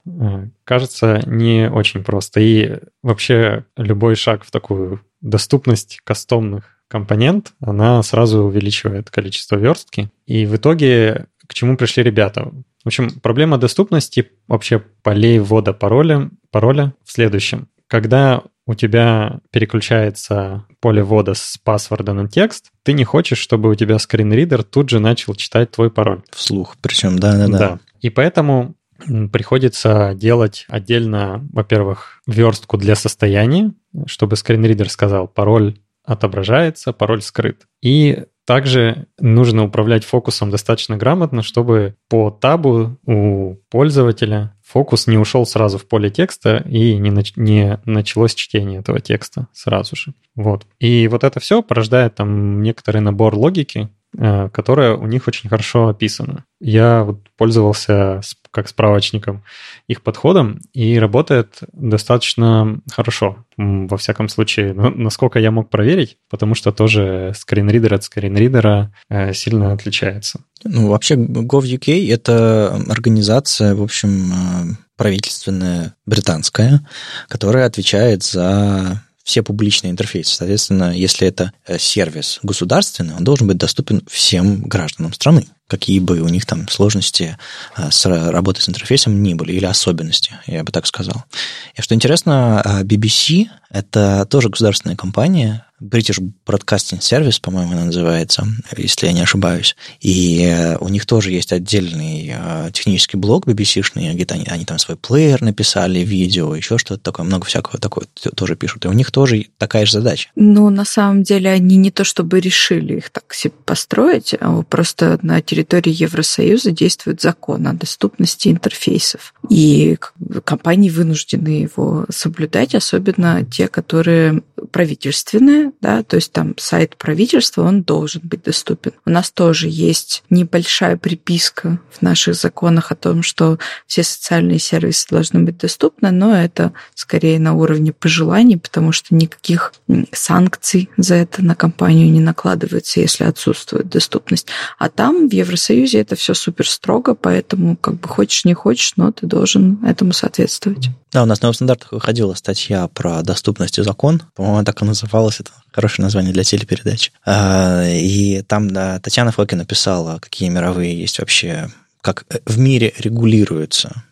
кажется, не очень просто. И вообще любой шаг в такую доступность кастомных компонент, она сразу увеличивает количество верстки. И в итоге к чему пришли ребята? В общем, проблема доступности вообще полей ввода пароля в следующем. Когда у тебя переключается поле ввода с паспорта на текст, ты не хочешь, чтобы у тебя скринридер тут же начал читать твой пароль. Вслух причем, да. И поэтому приходится делать отдельно, во-первых, верстку для состояния, чтобы скринридер сказал: пароль отображается, пароль скрыт. И также нужно управлять фокусом достаточно грамотно, чтобы по табу у пользователя фокус не ушел сразу в поле текста и не началось чтение этого текста сразу же. Вот. И вот это все порождает там некоторый набор логики, которая у них очень хорошо описана. Я вот пользовался как справочником их подходом, и работает достаточно хорошо, во всяком случае, насколько я мог проверить, потому что тоже скринридер от скринридера сильно отличается. Ну, вообще, Gov.uk — это организация, в общем, правительственная, британская, которая отвечает за все публичные интерфейсы. Соответственно, если это сервис государственный, он должен быть доступен всем гражданам страны. какие бы у них там сложности с работой с интерфейсом ни были, или особенности, я бы так сказал. И что интересно, BBC – это тоже государственная компания, British Broadcasting Service, по-моему, она называется, если я не ошибаюсь. И у них тоже есть отдельный технический блог BBC-шный, где они там свой плеер написали, видео, еще что-то такое, много всякого такого тоже пишут. И у них тоже такая же задача. Ну, на самом деле, они не то чтобы решили их так себе построить, а просто на территории Евросоюза действует закон о доступности интерфейсов. И компании вынуждены его соблюдать, особенно те, которые правительственные, да, то есть там сайт правительства, он должен быть доступен. У нас тоже есть небольшая приписка в наших законах о том, что все социальные сервисы должны быть доступны, но это скорее на уровне пожеланий, потому что никаких санкций за это на компанию не накладывается, если отсутствует доступность. А там в Евросоюзе это все супер строго, поэтому как бы хочешь не хочешь, но ты должен этому соответствовать. Да, у нас на стандартах выходила статья про доступность и закон, по-моему, так и называлась, это хорошее название для телепередач. И там Татьяна Фокина писала, какие мировые есть вообще, как в мире регулируется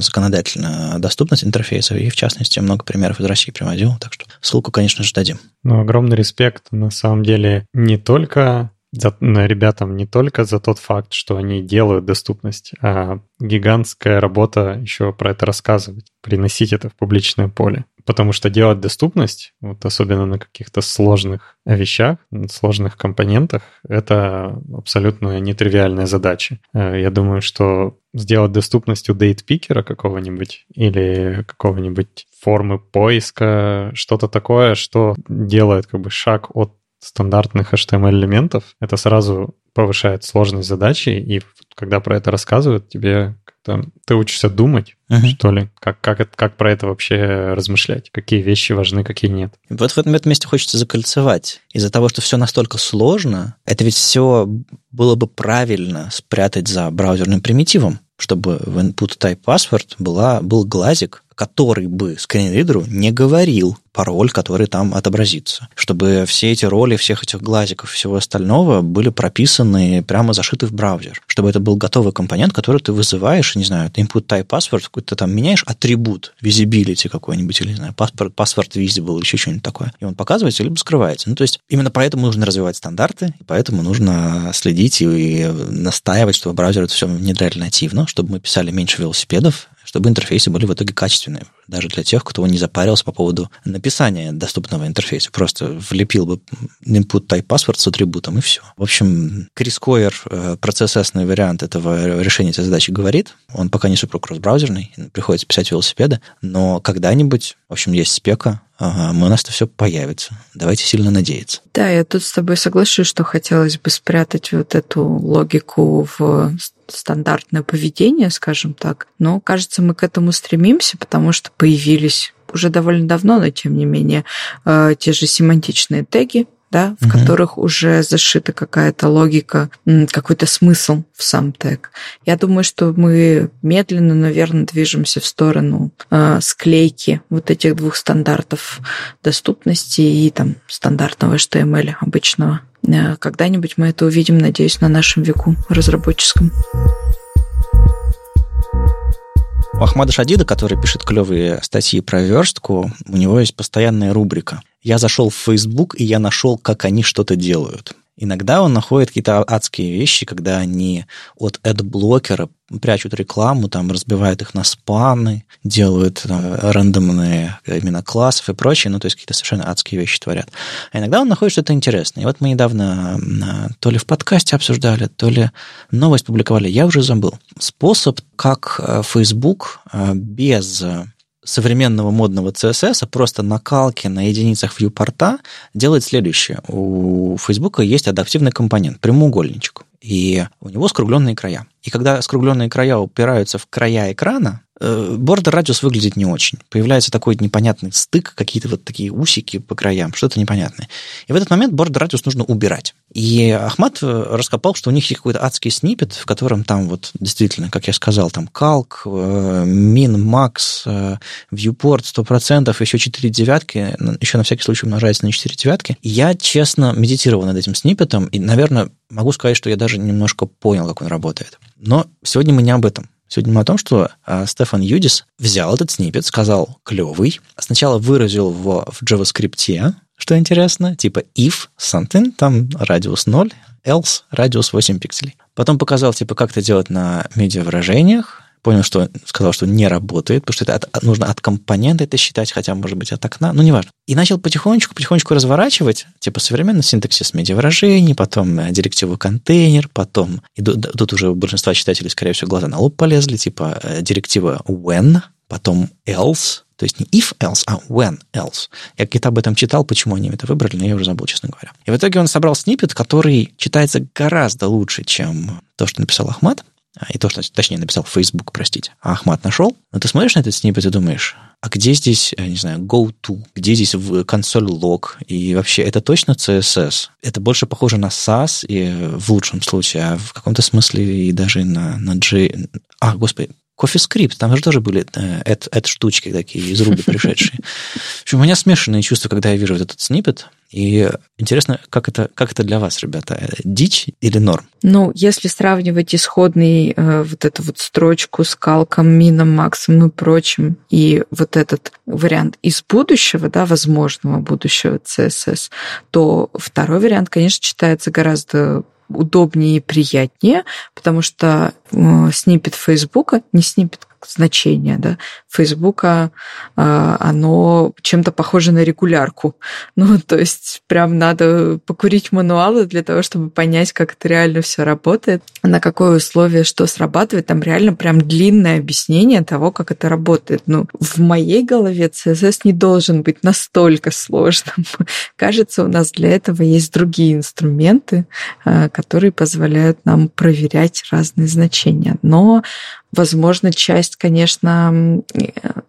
законодательно доступность интерфейсов, и в частности много примеров из России приводил, так что ссылку, конечно же, дадим. Ну, огромный респект, на самом деле, не только ребятам, не только за тот факт, что они делают доступность, а гигантская работа еще про это рассказывать, приносить это в публичное поле. Потому что делать доступность, вот особенно на каких-то сложных вещах, сложных компонентах, это абсолютно нетривиальная задача. Я думаю, что сделать доступностью дейтпикера какого-нибудь или какого-нибудь формы поиска, что-то такое, что делает как бы шаг от стандартных HTML-элементов, это сразу повышает сложность задачи, и когда про это рассказывают, тебе как-то ты учишься думать, что ли, как про это вообще размышлять, какие вещи важны, какие нет. Вот в этом месте хочется закольцевать. Из-за того, что все настолько сложно, это ведь все было бы правильно спрятать за браузерным примитивом, чтобы в input type password был глазик, который бы скринридеру не говорил пароль, который там отобразится. Чтобы все эти роли, всех этих глазиков, всего остального были прописаны, прямо зашиты в браузер. Чтобы это был готовый компонент, который ты вызываешь, не знаю, input type password, какой-то там меняешь атрибут, visibility какой-нибудь, или, не знаю, password visible, еще что-нибудь такое. И он показывается, либо скрывается. Ну, то есть, именно поэтому нужно развивать стандарты, и поэтому нужно следить и настаивать, чтобы браузер это все внедряли нативно, чтобы мы писали меньше велосипедов, чтобы интерфейсы были в итоге качественные, даже для тех, кто не запарился по поводу написания доступного интерфейса. Просто влепил бы input type password с атрибутом, и все. В общем, Крис Койер про CSS-ный вариант этого решения этой задачи говорит. Он пока не супер кросс-браузерный, приходится писать велосипеды, но когда-нибудь, в общем, есть спека, у нас-то все появится. Давайте сильно надеяться. Да, я тут с тобой соглашусь, что хотелось бы спрятать вот эту логику в стандартное поведение, скажем так. Но, кажется, мы к этому стремимся, потому что появились уже довольно давно, но тем не менее те же семантичные теги, да, в которых уже зашита какая-то логика, какой-то смысл в сам тег. Я думаю, что мы медленно, наверное, движемся в сторону склейки вот этих двух стандартов доступности и там стандартного HTML обычного. Когда-нибудь мы это увидим, надеюсь, на нашем веку разработческом. У Ахмада Шадида, который пишет клевые статьи про верстку, у него есть постоянная рубрика «Я зашел в Facebook, и я нашел, как они что-то делают». Иногда он находит какие-то адские вещи, когда они от адблокера прячут рекламу, там разбивают их на спаны, делают там рандомные имена классов и прочее, ну, то есть какие-то совершенно адские вещи творят. А иногда он находит что-то интересное. И вот мы недавно то ли в подкасте обсуждали, то ли новость публиковали, я уже забыл. Способ, как Facebook без современного модного CSS, просто накалки на единицах вьюпорта, делает следующее. У Фейсбука есть адаптивный компонент, прямоугольничек, и у него скругленные края. И когда скругленные края упираются в края экрана, бордер-радиус выглядит не очень. Появляется такой непонятный стык, какие-то вот такие усики по краям, что-то непонятное. И в этот момент бордер-радиус нужно убирать. И Ахмад раскопал, что у них есть какой-то адский сниппет, в котором там вот действительно, как я сказал, там калк, мин, макс, вьюпорт 100%, еще 4 девятки, еще на всякий случай умножается на 4 девятки. Я, честно, медитировал над этим сниппетом, и, наверное, могу сказать, что я даже немножко понял, как он работает. Но сегодня мы не об этом. Сегодня мы о том, что Стефан Юдис взял этот сниппет, сказал «клевый», сначала выразил его в JavaScript, что интересно, типа if something, там радиус 0, else радиус 8 пикселей. Потом показал, типа, как это делать на медиавыражениях, понял, что сказал, что не работает, потому что это нужно от компонента это считать, хотя, может быть, от окна, но неважно. И начал потихонечку разворачивать, типа, современный синтаксис медиавыражений, потом директиву контейнер, потом, тут уже у большинства читателей, скорее всего, глаза на лоб полезли, типа, директива when, потом else, то есть не if else, а when else. Я где-то об этом читал, почему они это выбрали, но я уже забыл, честно говоря. И в итоге он собрал сниппет, который читается гораздо лучше, чем то, что написал Ахмад, и то, что, точнее, написал Facebook, простите, а Ахмад нашел. Но ты смотришь на этот сниппет и думаешь, а где здесь, не знаю, go-to, где здесь консоль лог, и вообще это точно CSS? Это больше похоже на SAS, и в лучшем случае, а в каком-то смысле и даже на J... А, господи, CoffeeScript, там же тоже были штучки такие из Ruby пришедшие. В общем, у меня смешанные чувства, когда я вижу вот этот сниппет. И интересно, как это для вас, ребята, дичь или норм? Ну, если сравнивать исходный вот эту вот строчку с калком, мином, максом и прочим, и вот этот вариант из будущего, да, возможного будущего CSS, то второй вариант, конечно, читается гораздо удобнее и приятнее, потому что сниппет Фейсбука, не сниппет значение, да, Фейсбука, оно чем-то похоже на регулярку. Ну, то есть прям надо покурить мануалы для того, чтобы понять, как это реально все работает, на какое условие что срабатывает. Там реально прям длинное объяснение того, как это работает. Ну, в моей голове CSS не должен быть настолько сложным. Кажется, у нас для этого есть другие инструменты, которые позволяют нам проверять разные значения. Но возможно, часть, конечно,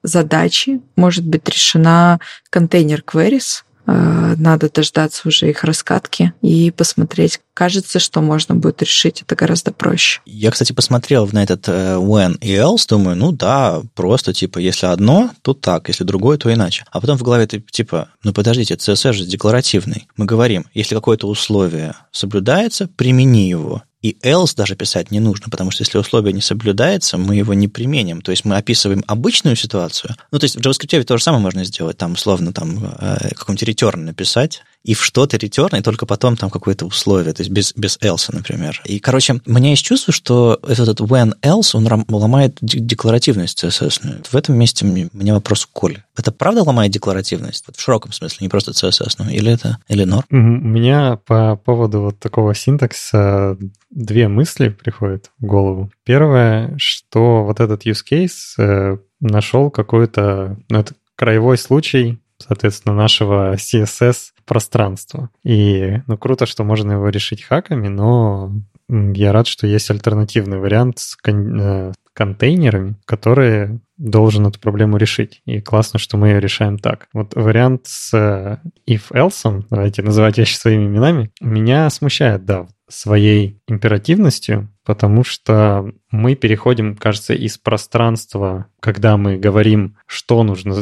задачи может быть решена контейнер queries. Надо дождаться уже их раскатки и посмотреть. Кажется, что можно будет решить это гораздо проще. Я, кстати, посмотрел на этот when и else, думаю, ну да, просто типа, если одно, то так, если другое, то иначе. А потом в голове типа, ну подождите, CSS же декларативный. Мы говорим, если какое-то условие соблюдается, примени его. И else даже писать не нужно, потому что если условие не соблюдается, мы его не применим. То есть мы описываем обычную ситуацию. Ну, то есть в JavaScript то же самое можно сделать. Там, условно, какой-нибудь return написать, и в что-то return, и только потом там какое-то условие. То есть без else, например. И, короче, у меня есть чувство, что этот when else, он ломает декларативность CSS. В этом месте у меня вопрос, Коль. Это правда ломает декларативность? Вот в широком смысле, не просто CSS, или это, или норм? У меня по поводу вот такого синтакса две мысли приходят в голову. Первое, что вот этот use case нашел какой-то, ну, это краевой случай, соответственно, нашего CSS-пространства. И, ну, круто, что можно его решить хаками, но я рад, что есть альтернативный вариант с контейнерами, которые должен эту проблему решить. И классно, что мы ее решаем так. Вот вариант с if-else, давайте называть вещи своими именами, меня смущает, да, своей императивностью, потому что мы переходим, кажется, из пространства, когда мы говорим, что нужно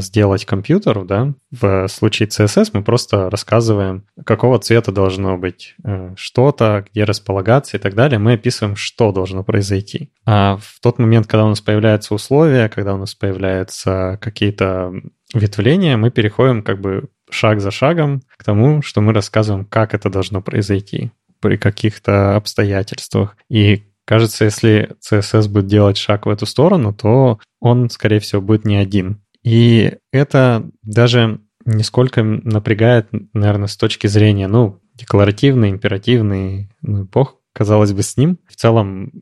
сделать компьютеру, да, в случае CSS мы просто рассказываем, какого цвета должно быть что-то, где располагаться и так далее. Мы описываем, что должно произойти. А в тот момент, когда у нас появляются условия, когда у нас появляются какие-то ветвления, мы переходим как бы шаг за шагом к тому, что мы рассказываем, как это должно произойти при каких-то обстоятельствах. И кажется, если CSS будет делать шаг в эту сторону, то он, скорее всего, будет не один. И это даже нисколько напрягает, наверное, с точки зрения, ну, декларативный, императивный, ну, эпох, казалось бы, с ним. В целом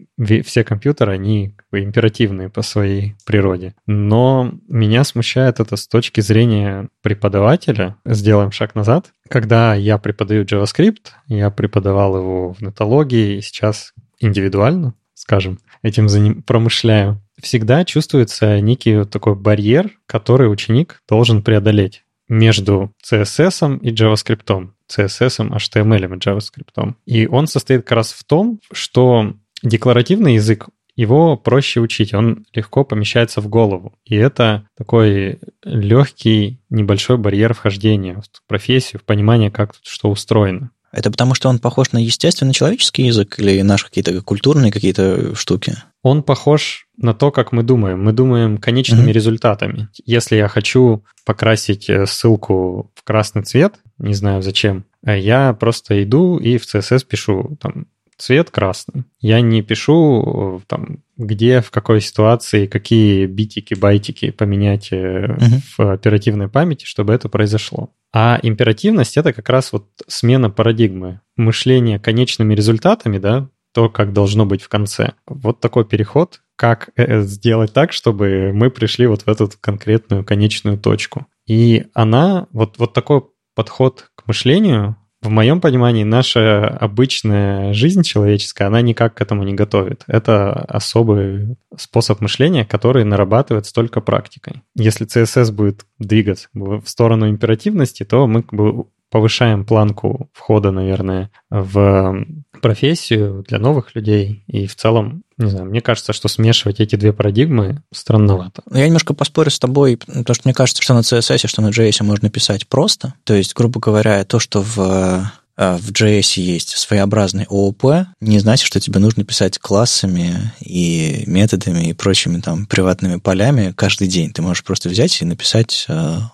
все компьютеры, они как бы императивные по своей природе. Но меня смущает это с точки зрения преподавателя. Сделаем шаг назад. Когда я преподаю JavaScript, я преподавал его в нетологии, и сейчас индивидуально. скажем, этим промышляю, всегда чувствуется некий вот такой барьер, который ученик должен преодолеть между CSS и JavaScript, CSS, HTML и JavaScript. И он состоит как раз в том, что декларативный язык, его проще учить, он легко помещается в голову. И это такой легкий, небольшой барьер вхождения в профессию, в понимание, как тут что устроено. Это потому, что он похож на естественно-человеческий язык или наши какие-то культурные какие-то штуки? Он похож на то, как мы думаем. Мы думаем конечными результатами. Если я хочу покрасить ссылку в красный цвет, не знаю зачем, я просто иду и в CSS пишу там цвет красный. Я не пишу, там, где, в какой ситуации, какие битики, байтики поменять в оперативной памяти, чтобы это произошло. А императивность — это как раз вот смена парадигмы. Мышление конечными результатами, да, то, как должно быть в конце. Вот такой переход, как сделать так, чтобы мы пришли вот в эту конкретную конечную точку. И она, вот такой подход к мышлению, в моем понимании, наша обычная жизнь человеческая, она никак к этому не готовит. Это особый способ мышления, который нарабатывается только практикой. Если CSS будет двигаться в сторону императивности, то мы как бы повышаем планку входа, наверное, в профессию для новых людей. И в целом, не знаю, мне кажется, что смешивать эти две парадигмы странновато. Я немножко поспорю с тобой, потому что мне кажется, что на CSS, что на JS можно писать просто. То есть, грубо говоря, то, что в JS есть своеобразный ООП, не значит, что тебе нужно писать классами и методами и прочими там приватными полями каждый день. Ты можешь просто взять и написать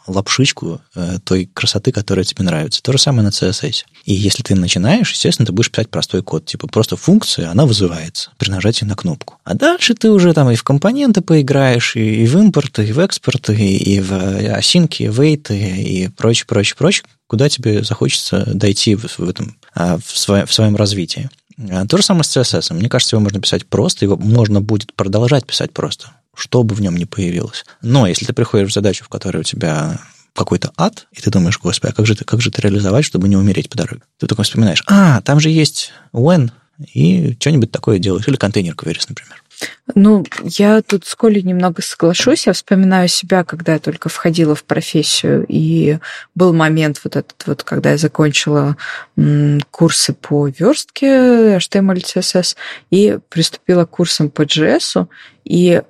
лапшичку той красоты, которая тебе нравится. То же самое на CSS. И если ты начинаешь, естественно, ты будешь писать простой код. Типа просто функция, она вызывается при нажатии на кнопку. А дальше ты уже там и в компоненты поиграешь, и в импорты, и в экспорты, и в async, и в wait, и прочее, прочее, прочее. Куда тебе захочется дойти в своем развитии. То же самое с CSS. Мне кажется, его можно писать просто, его можно будет продолжать писать просто, что бы в нем ни появилось. Но если ты приходишь в задачу, в которой у тебя какой-то ад, и ты думаешь, господи, а как же это реализовать, чтобы не умереть по дороге? Ты такой вспоминаешь, там же есть when, и что-нибудь такое делаешь. Или контейнер queries, например. Ну, я тут с Колей немного соглашусь. Я вспоминаю себя, когда я только входила в профессию, и был момент вот этот вот, когда я закончила курсы по верстке HTML, CSS, и приступила к курсам по JS, и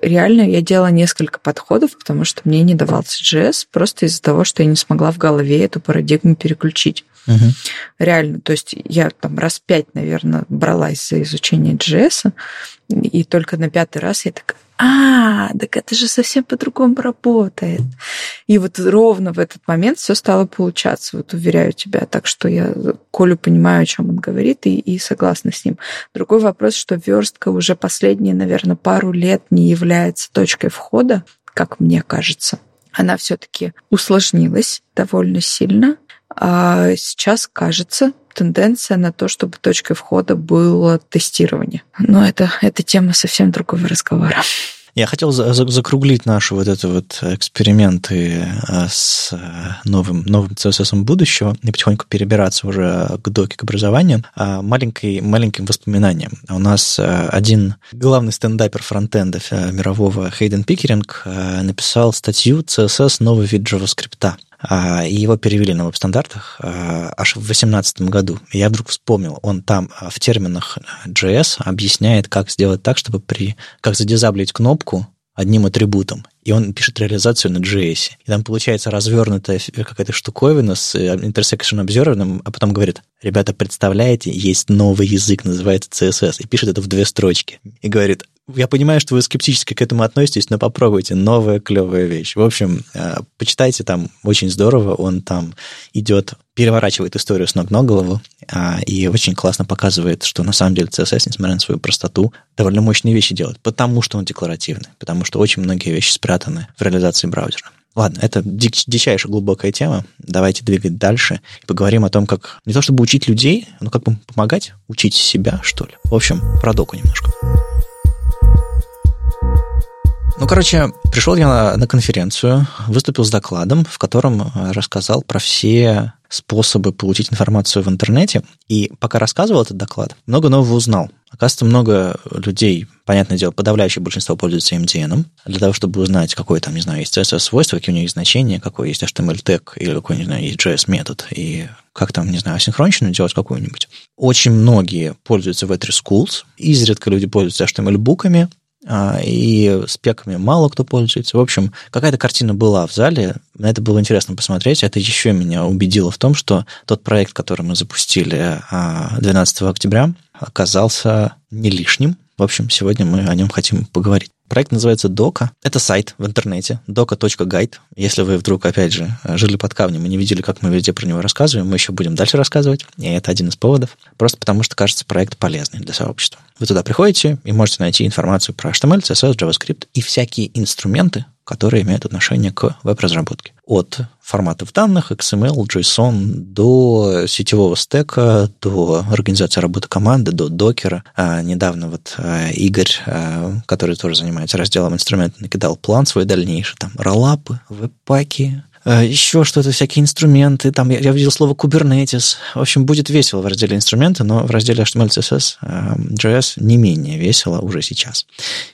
реально я делала несколько подходов, потому что мне не давался JS просто из-за того, что я не смогла в голове эту парадигму переключить. Реально, то есть я там раз 5, наверное, бралась за изучение JS, и только на 5-й раз я такая, так это же совсем по-другому работает. И вот ровно в этот момент все стало получаться, вот уверяю тебя. Так что я Колю понимаю, о чем он говорит, и согласна с ним. Другой вопрос, что верстка уже последние, наверное, пару лет не является точкой входа, как мне кажется. Она все-таки усложнилась довольно сильно. А сейчас, кажется, тенденция на то, чтобы точкой входа было тестирование. Но это тема совсем другого разговора. Я хотел закруглить наши вот эти вот эксперименты с новым CSS будущего и потихоньку перебираться уже к доке, к образованию, маленьким воспоминанием. У нас один главный стендапер фронтенда мирового Хейден Пикеринг написал статью «CSS. Новый вид JavaScript». И его перевели на веб-стандартах аж в 2018 году. И я вдруг вспомнил, он там в терминах JS объясняет, как сделать так, чтобы как задизаблить кнопку одним атрибутом. И он пишет реализацию на JS. И там получается развернутая какая-то штуковина с intersection observer, а потом говорит, ребята, представляете, есть новый язык, называется CSS, и пишет это в 2 строчки. И говорит, я понимаю, что вы скептически к этому относитесь, но попробуйте, новая клевая вещь. В общем, почитайте, там очень здорово, он там идет, переворачивает историю с ног на голову, и очень классно показывает, что на самом деле CSS, несмотря на свою простоту, довольно мощные вещи делает, потому что он декларативный, потому что очень многие вещи спрятаны в реализации браузера. Ладно, это дичайшая глубокая тема, давайте двигать дальше и поговорим о том, как не то чтобы учить людей, но как бы помогать учить себя, что ли. В общем, про доку немножко. Ну, короче, пришел я на конференцию, выступил с докладом, в котором рассказал про все способы получить информацию в интернете. И пока рассказывал этот доклад, много нового узнал. Оказывается, много людей, понятное дело, подавляющее большинство пользуются MDN для того, чтобы узнать, какое там, не знаю, есть CSS-свойство, какие у них есть значения, какой есть HTML-тег или какой, не знаю, есть JS-метод, и как там, не знаю, асинхронщину делать какую-нибудь. Очень многие пользуются V3 Schools, изредка люди пользуются HTML-буками, и спеками мало кто пользуется. В общем, какая-то картина была в зале, на это было интересно посмотреть. Это еще меня убедило в том, что тот проект, который мы запустили 12 октября, оказался не лишним. В общем, сегодня мы о нем хотим поговорить. Проект называется Docker. Это сайт в интернете, docker.guide. Если вы вдруг, опять же, жили под камнем и не видели, как мы везде про него рассказываем, мы еще будем дальше рассказывать, и это один из поводов, просто потому что, кажется, проект полезный для сообщества. Вы туда приходите и можете найти информацию про HTML, CSS, JavaScript и всякие инструменты, которые имеют отношение к веб-разработке. От форматов данных, XML, JSON, до сетевого стека, до организации работы команды, до докера. Недавно вот Игорь, который тоже занимается разделом инструментов, накидал план свой дальнейший. Там роллапы, веб-паки, еще что-то, всякие инструменты. Там я видел слово Kubernetes. В общем, будет весело в разделе инструменты, но в разделе HTML, CSS, JS не менее весело уже сейчас.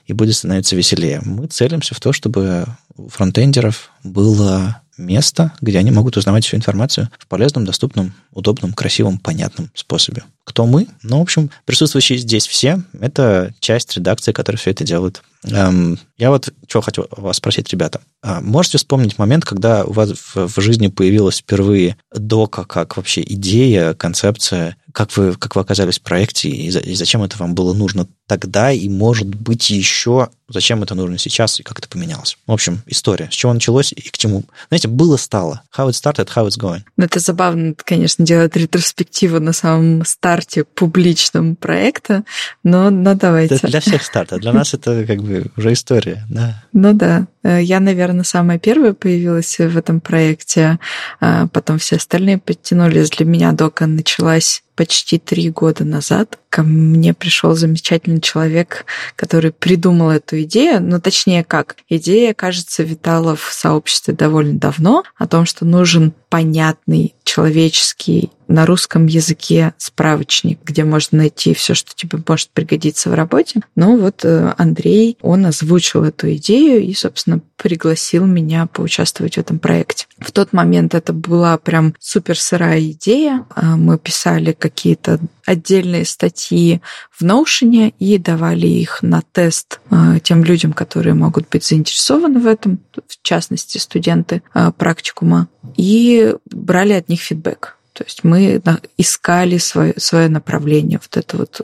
И будет становиться веселее. Мы целимся в то, чтобы у фронтендеров было место, где они могут узнавать всю информацию в полезном, доступном, удобном, красивом, понятном способе. Кто мы? Ну, в общем, присутствующие здесь все — это часть редакции, которая все это делает. Я вот что хотел вас спросить, ребята. Можете вспомнить момент, когда у вас в жизни появилась впервые дока как вообще идея, концепция, как вы оказались в проекте, и зачем это вам было нужно тогда, и, может быть, еще зачем это нужно сейчас, и как это поменялось? В общем, история. С чего началось и к чему? Знаете, было-стало. How it started, how it's going. Ну, это забавно, конечно, делать ретроспективу на самом старте публичном проекта, но давайте. Это для всех старта. Для нас это как бы уже история, да. Ну да. Я, наверное, самая первая появилась в этом проекте, потом все остальные подтянулись. Для меня дока началась почти 3 года назад. Ко мне пришел замечательный человек, который придумал эту идею. Ну, точнее, как? Идея, кажется, витала в сообществе довольно давно о том, что нужен понятный человеческий на русском языке справочник, где можно найти все, что тебе может пригодиться в работе. Ну вот Андрей, он озвучил эту идею и, собственно, пригласил меня поучаствовать в этом проекте. В тот момент это была прям супер сырая идея. Мы писали какие-то отдельные статьи в Notion и давали их на тест тем людям, которые могут быть заинтересованы в этом, в частности, студенты практикума, и брали от них фидбэк. То есть мы искали свое направление, вот эту вот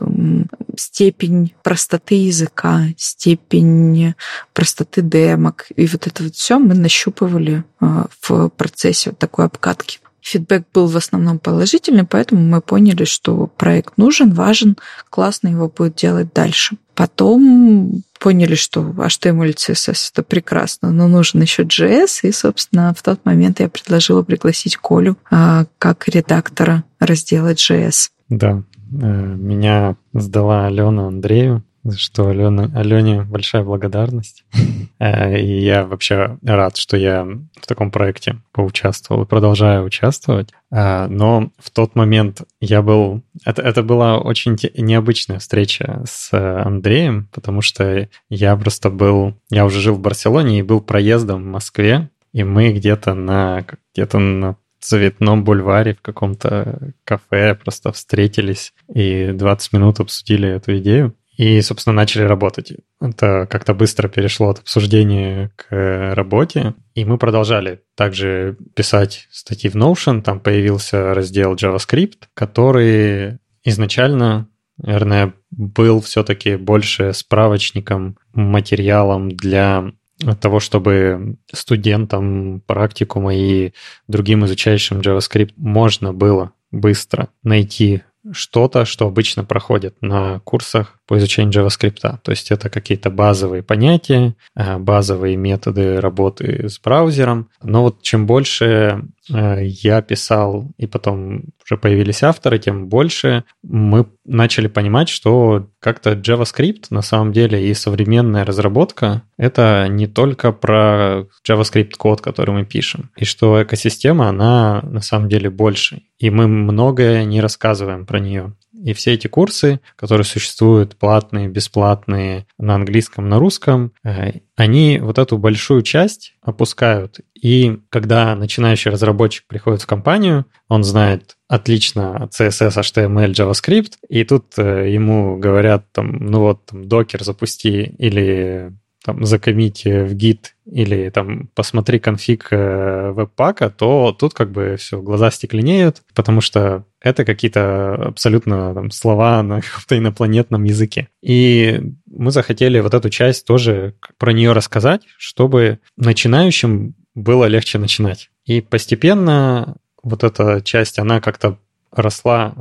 степень простоты языка, степень простоты демок, и вот это вот все мы нащупывали в процессе вот такой обкатки. Фидбэк был в основном положительный, поэтому мы поняли, что проект нужен, важен, классно его будет делать дальше. Потом поняли, что HTML, CSS – это прекрасно, но нужен еще JS, и, собственно, в тот момент я предложила пригласить Колю как редактора раздела JS. Да, меня сдала Алена Андрею, за что Алене большая благодарность. И я вообще рад, что я в таком проекте поучаствовал и продолжаю участвовать. Но в тот момент я был... Это была очень необычная встреча с Андреем, потому что я просто был... Я уже жил в Барселоне и был проездом в Москве, и мы где-то на Цветном бульваре в каком-то кафе просто встретились и 20 минут обсудили эту идею. И, собственно, начали работать. Это как-то быстро перешло от обсуждения к работе. И мы продолжали также писать статьи в Notion. Там появился раздел JavaScript, который изначально, наверное, был все-таки больше справочником, материалом для того, чтобы студентам практикума и другим изучающим JavaScript можно было быстро найти что-то, что обычно проходит на курсах по изучению JavaScript. То есть это какие-то базовые понятия, базовые методы работы с браузером. Но вот чем больше я писал, и потом уже появились авторы, тем больше мы начали понимать, что как-то JavaScript на самом деле и современная разработка — это не только про JavaScript-код, который мы пишем, и что экосистема, она на самом деле больше, и мы многое не рассказываем про нее. И все эти курсы, которые существуют, платные, бесплатные, на английском, на русском, они вот эту большую часть опускают. И когда начинающий разработчик приходит в компанию, он знает отлично CSS, HTML, JavaScript, и тут ему говорят, там, ну вот, там, Docker запусти или там, закоммить в Git, или там посмотри конфиг веб-пака, то тут как бы все, глаза стекленеют, потому что это какие-то абсолютно там, слова на каком-то инопланетном языке. И мы захотели вот эту часть тоже про нее рассказать, чтобы начинающим было легче начинать. И постепенно вот эта часть, она как-то росла,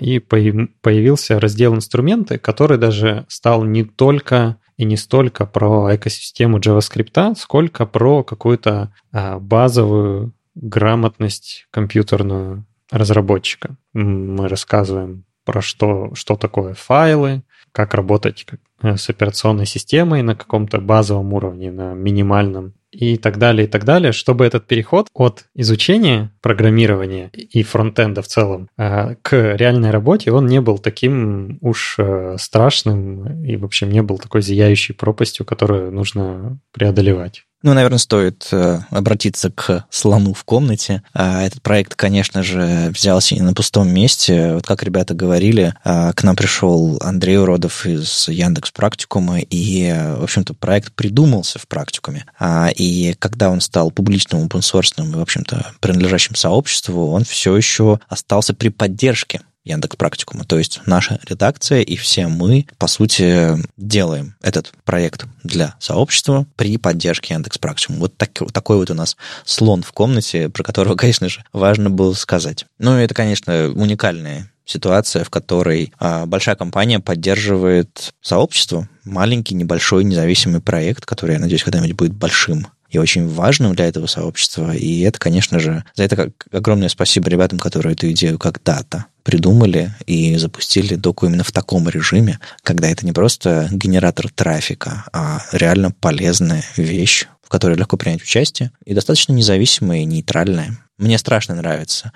и появился раздел «Инструменты», который даже стал не только и не столько про экосистему JavaScript, сколько про какую-то базовую грамотность компьютерную разработчика. Мы рассказываем про что такое файлы, как работать с операционной системой на каком-то базовом уровне, на минимальном и так далее, чтобы этот переход от изучения программирования и фронтенда в целом к реальной работе, он не был таким уж страшным и, в общем, не был такой зияющей пропастью, которую нужно преодолевать. Ну, наверное, стоит обратиться к слону в комнате. Этот проект, конечно же, взялся не на пустом месте. Вот как ребята говорили, к нам пришел Андрей Уродов из Яндекс.Практикума, и, в общем-то, проект придумался в практикуме. И когда он стал публичным, опенсорсным и, в общем-то, принадлежащим сообществу, он все еще остался при поддержке Яндекс.Практикума. То есть наша редакция и все мы, по сути, делаем этот проект для сообщества при поддержке Яндекс.Практикума. Вот такой вот у нас слон в комнате, про которого, конечно же, важно было сказать. Ну, это, конечно, уникальная ситуация, в которой большая компания поддерживает сообщество, маленький, небольшой, независимый проект, который, я надеюсь, когда-нибудь будет большим и очень важным для этого сообщества. И это, конечно же, за это огромное спасибо ребятам, которые эту идею когда-то придумали и запустили доку именно в таком режиме, когда это не просто генератор трафика, а реально полезная вещь, в которой легко принять участие, и достаточно независимая и нейтральная. Мне страшно нравятся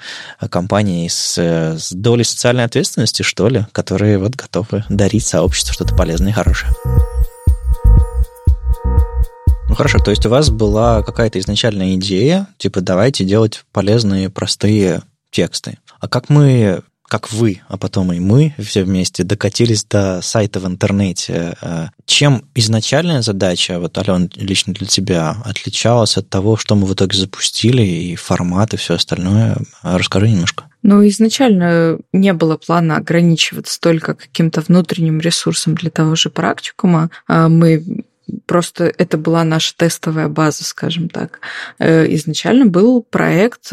компании с долей социальной ответственности, что ли, которые вот готовы дарить сообществу что-то полезное и хорошее. Ну хорошо, то есть у вас была какая-то изначальная идея, типа давайте делать полезные, простые тексты. А как вы, а потом и мы все вместе докатились до сайта в интернете, чем изначальная задача, вот, Алён, лично для тебя отличалась от того, что мы в итоге запустили, и формат, и все остальное? Расскажи немножко. Ну, изначально не было плана ограничиваться только каким-то внутренним ресурсом для того же практикума. Мы просто это была наша тестовая база, скажем так. Изначально был проект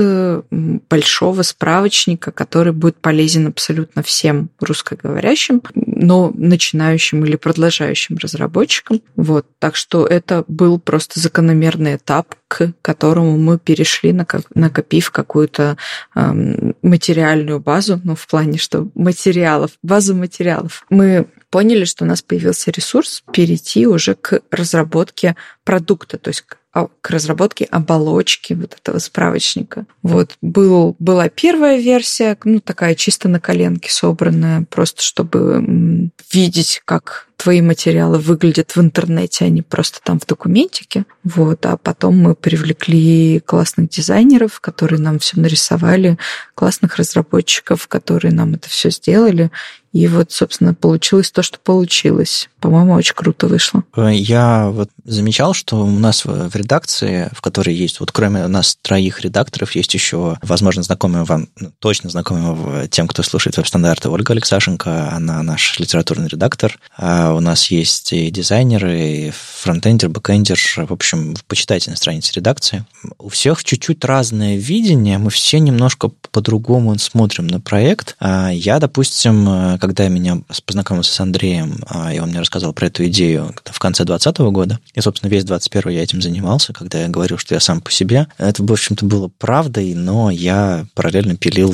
большого справочника, который будет полезен абсолютно всем русскоговорящим, но начинающим или продолжающим разработчикам. Вот. Так что это был просто закономерный этап, к которому мы перешли, накопив какую-то материальную базу, ну, в плане, что материалов, базу материалов. Мы поняли, что у нас появился ресурс перейти уже к разработке продукта, то есть к разработке оболочки вот этого справочника. Вот. Была первая версия, ну, такая чисто на коленке собранная, просто чтобы видеть, как твои материалы выглядят в интернете, а не просто там в документике. Вот. А потом мы привлекли классных дизайнеров, которые нам все нарисовали, классных разработчиков, которые нам это все сделали. И вот, собственно, получилось то, что получилось. По-моему, очень круто вышло. Я вот замечал, что у нас в редакции, в которой есть, вот кроме нас троих редакторов, есть еще, возможно, знакомая вам, точно знакомая тем, кто слушает веб-стандарты, Ольга Алексашенко, она наш литературный редактор. У нас есть и дизайнеры, и фронтендер, бэкендер. В общем, почитайте на странице редакции. У всех чуть-чуть разное видение, мы все немножко по-другому смотрим на проект. Я, допустим, когда меня познакомился с Андреем, и он мне рассказал про эту идею в конце 2020 года, и, собственно, весь 2021 я этим занимался, занимался, когда я говорил, что я сам по себе. Это, в общем-то, было правдой, но я параллельно пилил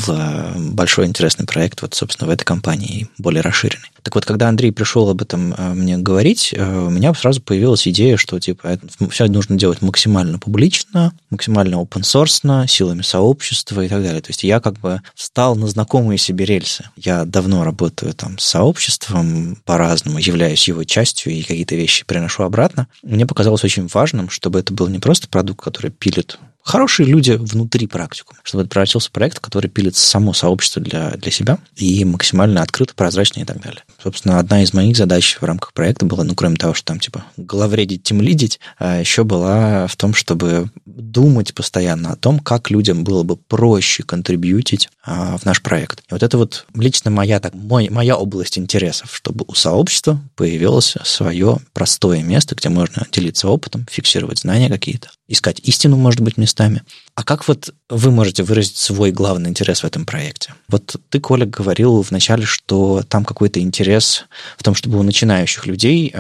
большой интересный проект, вот, собственно, в этой компании, более расширенный. Так вот, когда Андрей пришел об этом мне говорить, у меня сразу появилась идея, что, типа, все нужно делать максимально публично, максимально open-source, силами сообщества и так далее. То есть я как бы встал на знакомые себе рельсы. Я давно работаю там с сообществом по-разному, являюсь его частью и какие-то вещи приношу обратно. Мне показалось очень важным, чтобы это был не просто продукт, который пилит хорошие люди внутри практику, чтобы это превратился в проект, который пилит само сообщество для себя и максимально открыто, прозрачно и так далее. Собственно, одна из моих задач в рамках проекта была, ну, кроме того, что там, типа, главредить, тимлидить, еще была в том, чтобы думать постоянно о том, как людям было бы проще контрибьютить в наш проект. И вот это вот лично моя область интересов, чтобы у сообщества появилось свое простое место, где можно делиться опытом, фиксировать знания какие-то, искать истину, может быть, местами. А как вот вы можете выразить свой главный интерес в этом проекте? Вот ты, Коля, говорил вначале, что там какой-то интерес в том, чтобы у начинающих людей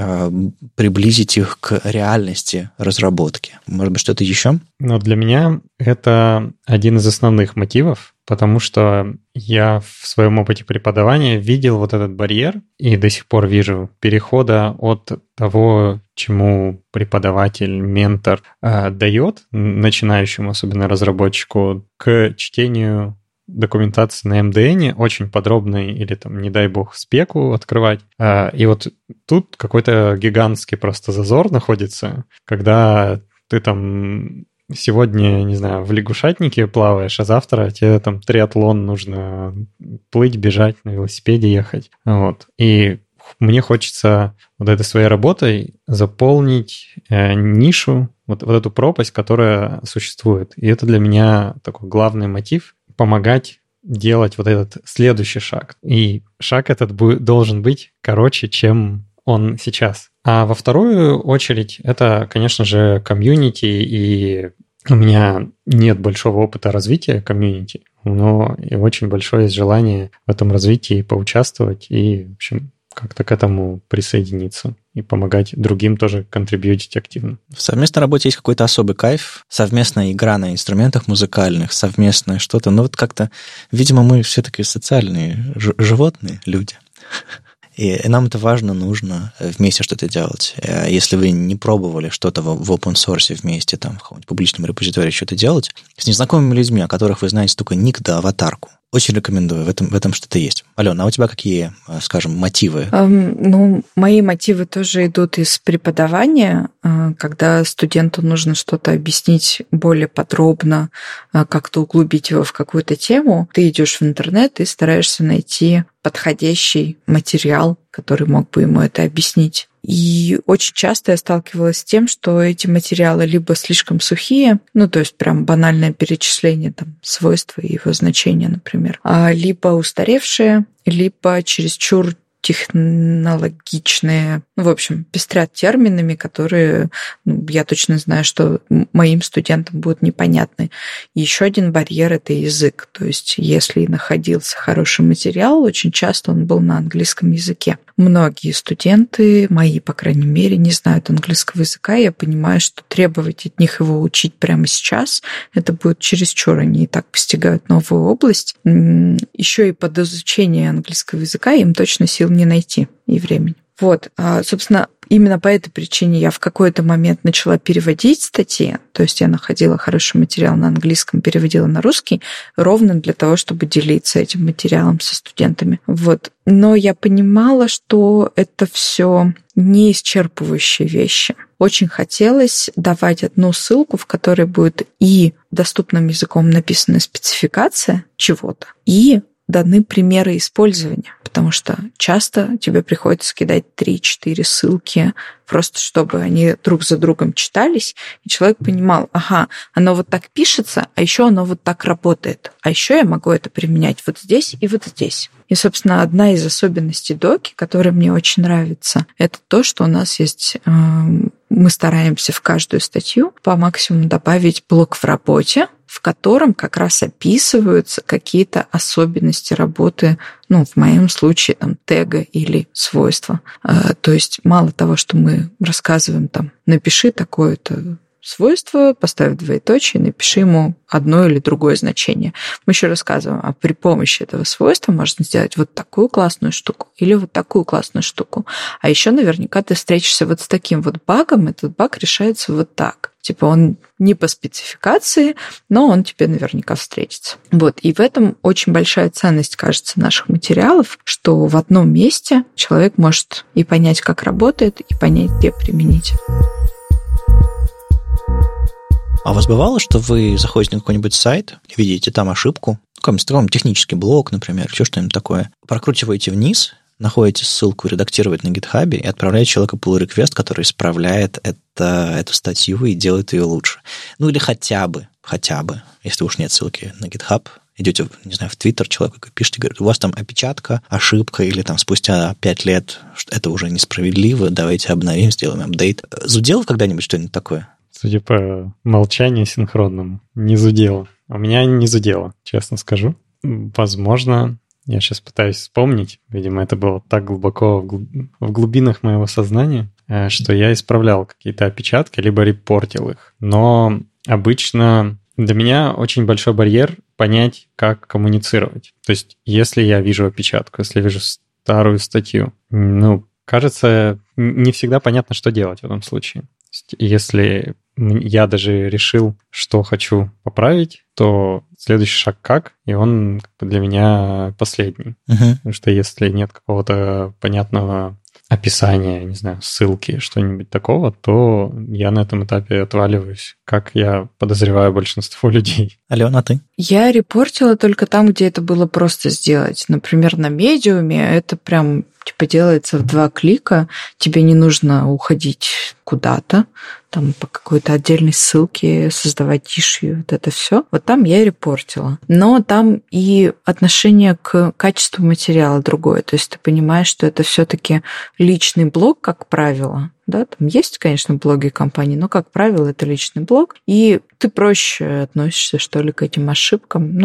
приблизить их к реальности разработки. Может быть, что-то еще? Но для меня это один из основных мотивов, потому что я в своем опыте преподавания видел вот этот барьер и до сих пор вижу перехода от того, чему преподаватель, ментор дает начинающему, особенно разработчику, к чтению документации на MDN, очень подробной или, там, не дай бог, спеку открывать. И вот тут какой-то гигантский просто зазор находится, когда ты там... Сегодня, не знаю, в лягушатнике плаваешь, а завтра тебе там триатлон нужно плыть, бежать, на велосипеде ехать. Вот. И мне хочется вот этой своей работой заполнить нишу, вот эту пропасть, которая существует. И это для меня такой главный мотив — помогать делать вот этот следующий шаг. И шаг этот должен быть короче, чем он сейчас. А во вторую очередь это, конечно же, комьюнити, и у меня нет большого опыта развития комьюнити, но и очень большое желание в этом развитии поучаствовать и, в общем, как-то к этому присоединиться и помогать другим тоже контрибьютить активно. В совместной работе есть какой-то особый кайф, совместная игра на инструментах музыкальных, совместное что-то, но вот как-то, видимо, мы все-таки социальные животные, люди. И нам это важно, нужно вместе что-то делать. Если вы не пробовали что-то в open-source вместе, там, в каком-нибудь публичном репозитории что-то делать, с незнакомыми людьми, о которых вы знаете только ник да аватарку, очень рекомендую, в этом что-то есть. Алёна, а у тебя какие, скажем, мотивы? Ну, мои мотивы тоже идут из преподавания, когда студенту нужно что-то объяснить более подробно, как-то углубить его в какую-то тему. Ты идешь в интернет и стараешься найти подходящий материал, который мог бы ему это объяснить. И очень часто я сталкивалась с тем, что эти материалы либо слишком сухие, ну, то есть прям банальное перечисление там свойства и его значения, например, либо устаревшие, либо чересчур технологичные, ну, в общем, пестрят терминами, которые, ну, я точно знаю, что моим студентам будут непонятны. Еще один барьер — это язык. То есть если находился хороший материал, очень часто он был на английском языке. Многие студенты, мои, по крайней мере, не знают английского языка, и я понимаю, что требовать от них его учить прямо сейчас, это будет чересчур, они и так постигают новую область. Еще и под изучение английского языка им точно сил не найти и времени. Вот, собственно, именно по этой причине я в какой-то момент начала переводить статьи, то есть я находила хороший материал на английском, переводила на русский, ровно для того, чтобы делиться этим материалом со студентами. Вот. Но я понимала, что это все не исчерпывающие вещи. Очень хотелось давать одну ссылку, в которой будет и доступным языком написана спецификация чего-то, и даны примеры использования, потому что часто тебе приходится кидать 3-4 ссылки, просто чтобы они друг за другом читались, и человек понимал, ага, оно вот так пишется, а еще оно вот так работает, а еще я могу это применять вот здесь и вот здесь. И, собственно, одна из особенностей доки, которая мне очень нравится, это то, что у нас есть... Мы стараемся в каждую статью по максимуму добавить блок в работе, в котором как раз описываются какие-то особенности работы, ну, в моем случае, там, тега или свойства. То есть мало того, что мы рассказываем, там, напиши такое-то свойство, поставь двоеточие, напиши ему одно или другое значение. Мы еще рассказываем, а при помощи этого свойства можно сделать вот такую классную штуку или вот такую классную штуку. А еще наверняка ты встретишься вот с таким вот багом, этот баг решается вот так. Типа он не по спецификации, но он тебе наверняка встретится. Вот. И в этом очень большая ценность, кажется, наших материалов, что в одном месте человек может и понять, как работает, и понять, где применить. А у вас бывало, что вы заходите на какой-нибудь сайт, видите там ошибку, какой-нибудь технический блок, например, все что-нибудь такое, прокручиваете вниз, находите ссылку «Редактировать на GitHub» и отправляете человеку pull-request, который исправляет эту статью и делает ее лучше. Ну или хотя бы, если уж нет ссылки на GitHub, идете, не знаю, в Twitter человеку пишете, говорит, у вас там опечатка, ошибка, или там спустя 5 лет это уже несправедливо, давайте обновим, сделаем апдейт. Зудело когда-нибудь что-нибудь такое? Судя по молчанию синхронному, не зудело. У меня не зудело, честно скажу. Возможно, я сейчас пытаюсь вспомнить, видимо, это было так глубоко в глубинах моего сознания, что я исправлял какие-то опечатки, либо репортил их. Но обычно для меня очень большой барьер понять, как коммуницировать. То есть, если я вижу опечатку, если я вижу старую статью, кажется, не всегда понятно, что делать в этом случае. Если я даже решил, что хочу поправить, то следующий шаг как, и он для меня последний. Uh-huh. Потому что если нет какого-то понятного описания, не знаю, ссылки, что-нибудь такого, то я на этом этапе отваливаюсь, как я подозреваю большинство людей. Алёна, а ты? Я репортила только там, где это было просто сделать. Например, на медиуме это прям делается в 2 клика, тебе не нужно уходить куда-то, там по какой-то отдельной ссылке создавать issue, вот это все. Вот там я и репортила. Но там и отношение к качеству материала другое. То есть ты понимаешь, что это все-таки личный блог, как правило. Да, там есть, конечно, блоги компании, но, как правило, это личный блог, и ты проще относишься, что ли, к этим ошибкам.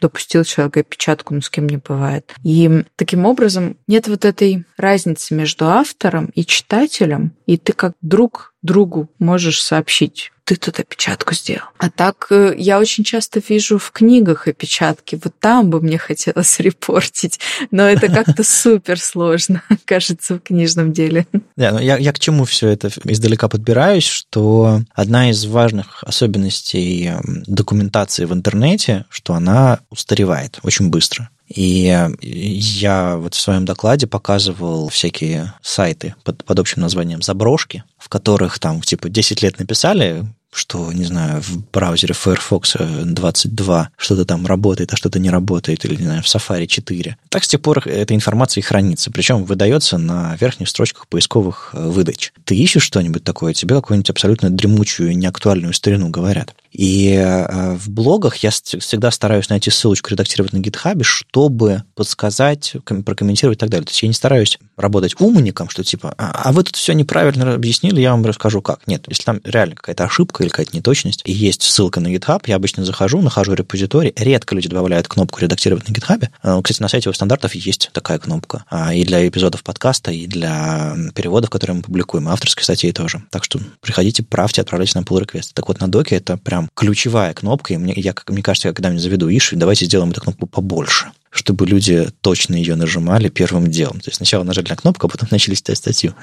Допустил человек опечатку, с кем не бывает. И таким образом нет вот этой разницы между автором и читателем, и ты как друг другу можешь сообщить, ты тут опечатку сделал. А так я очень часто вижу в книгах опечатки, вот там бы мне хотелось репортить, но это как-то супер сложно, кажется, в книжном деле. Я к чему все это издалека подбираюсь, что одна из важных особенностей документации в интернете, что она устаревает очень быстро. И я вот в своем докладе показывал всякие сайты под общим названием «Заброшки», в которых там 10 лет написали, что, не знаю, в браузере Firefox 22 что-то там работает, а что-то не работает, или, не знаю, в Safari 4. Так с тех пор эта информация и хранится, причем выдается на верхних строчках поисковых выдач. Ты ищешь что-нибудь такое, тебе какую-нибудь абсолютно дремучую, неактуальную старину говорят. И в блогах я всегда стараюсь найти ссылочку «Редактировать на GitHub», чтобы подсказать, прокомментировать и так далее. То есть я не стараюсь работать умником, что типа, а вы тут все неправильно объяснили, я вам расскажу как. Нет, если там реально какая-то ошибка или какая-то неточность, и есть ссылка на GitHub, я обычно захожу, нахожу репозиторий, редко люди добавляют кнопку «Редактировать на GitHub». Кстати, на сайте веб-стандартов есть такая кнопка. И для эпизодов подкаста, и для переводов, которые мы публикуем, и авторских статей тоже. Так что приходите, правьте, отправляйте нам pull-request. Так вот, на Доке это прям ключевая кнопка, и мне кажется, я когда-нибудь заведу issue, давайте сделаем эту кнопку побольше, чтобы люди точно ее нажимали первым делом. То есть сначала нажали на кнопку, а потом начали читать статью.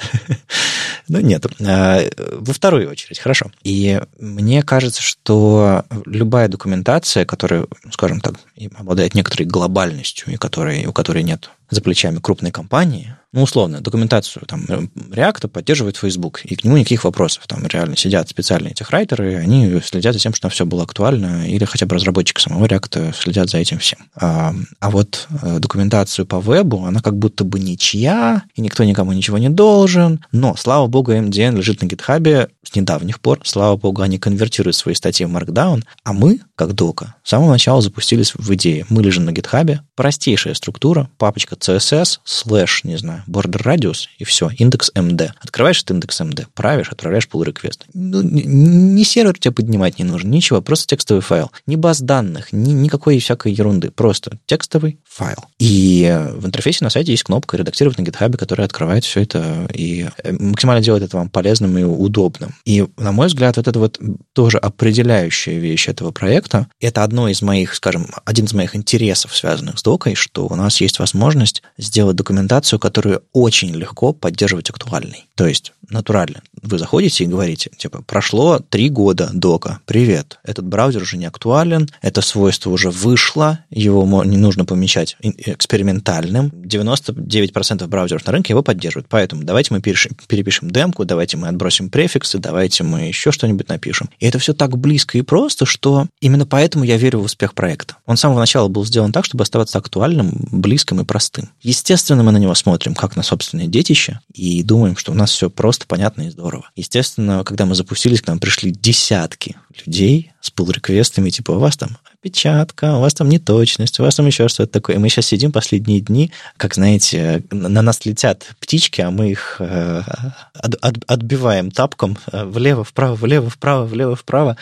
Ну, нет. Во вторую очередь, хорошо. И мне кажется, что любая документация, которая, скажем так, обладает некоторой глобальностью, и у которой нет за плечами крупной компании, условно, документацию там React поддерживает Facebook, и к нему никаких вопросов. Там реально сидят специальные техрайтеры, они следят за тем, чтобы все было актуально, или хотя бы разработчики самого React следят за этим всем. А вот документацию по вебу, она как будто бы ничья, и никто никому ничего не должен, но, слава богу, MDN лежит на GitHub с недавних пор, слава богу, они конвертируют свои статьи в Markdown, а мы, как дока, с самого начала запустились в идее. Мы лежим на GitHub, простейшая структура, папочка CSS, слэш, не знаю, border radius, и все, индекс MD. Открываешь этот индекс MD, правишь, отправляешь pull request. Ну, ни сервер тебе поднимать не нужно, ничего, просто текстовый файл. Ни баз данных, ни никакой всякой ерунды, просто текстовый файл. И в интерфейсе на сайте есть кнопка «Редактировать на GitHub», которая открывает все это и максимально делает это вам полезным и удобным. И, на мой взгляд, вот это вот тоже определяющая вещь этого проекта. Это одно из моих, скажем, один из моих интересов, связанных с докой, что у нас есть возможность сделать документацию, которую очень легко поддерживать актуальной. То есть, натурально. Вы заходите и говорите, типа, прошло 3 года дока, привет, этот браузер уже не актуален, это свойство уже вышло, его не нужно помечать экспериментальным. 99% браузеров на рынке его поддерживают, поэтому давайте мы перепишем демку, давайте мы отбросим префиксы, давайте мы еще что-нибудь напишем. И это все так близко и просто, что именно поэтому я верю в успех проекта. Он с самого начала был сделан так, чтобы оставаться актуальным, близким и простым. Естественно, мы на него смотрим как на собственное детище и думаем, что у нас все просто, понятно и здорово. Естественно, когда мы запустились, к нам пришли десятки людей с pull-реквестами, типа, у вас там опечатка, у вас там неточность, у вас там еще что-то такое. И мы сейчас сидим последние дни, как, знаете, на нас летят птички, а мы их отбиваем тапком влево, вправо, влево, вправо, влево, вправо.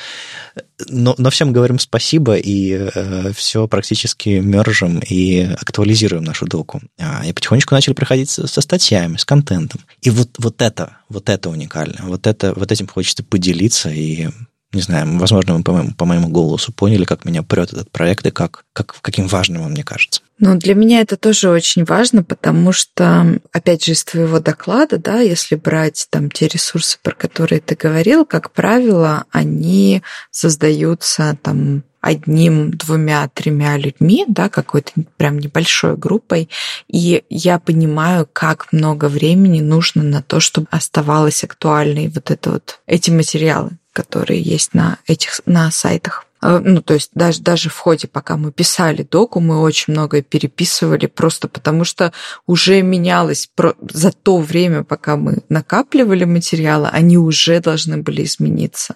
Но всем говорим спасибо и все практически мержим и актуализируем нашу доку. И потихонечку начали приходить со статьями, с контентом. И вот это уникально. Вот этим хочется поделиться и... Не знаю, возможно, вы по моему голосу поняли, как меня прет этот проект и каким важным он мне кажется. Ну, для меня это тоже очень важно, потому что, опять же, из твоего доклада, да, если брать там те ресурсы, про которые ты говорил, как правило, они создаются там одним, двумя, тремя людьми, да, какой-то прям небольшой группой, и я понимаю, как много времени нужно на то, чтобы оставалось актуальной эти материалы, которые есть на сайтах. Ну, то есть даже в ходе, пока мы писали доку, мы очень многое переписывали, просто потому что уже менялось за то время, пока мы накапливали материалы, они уже должны были измениться.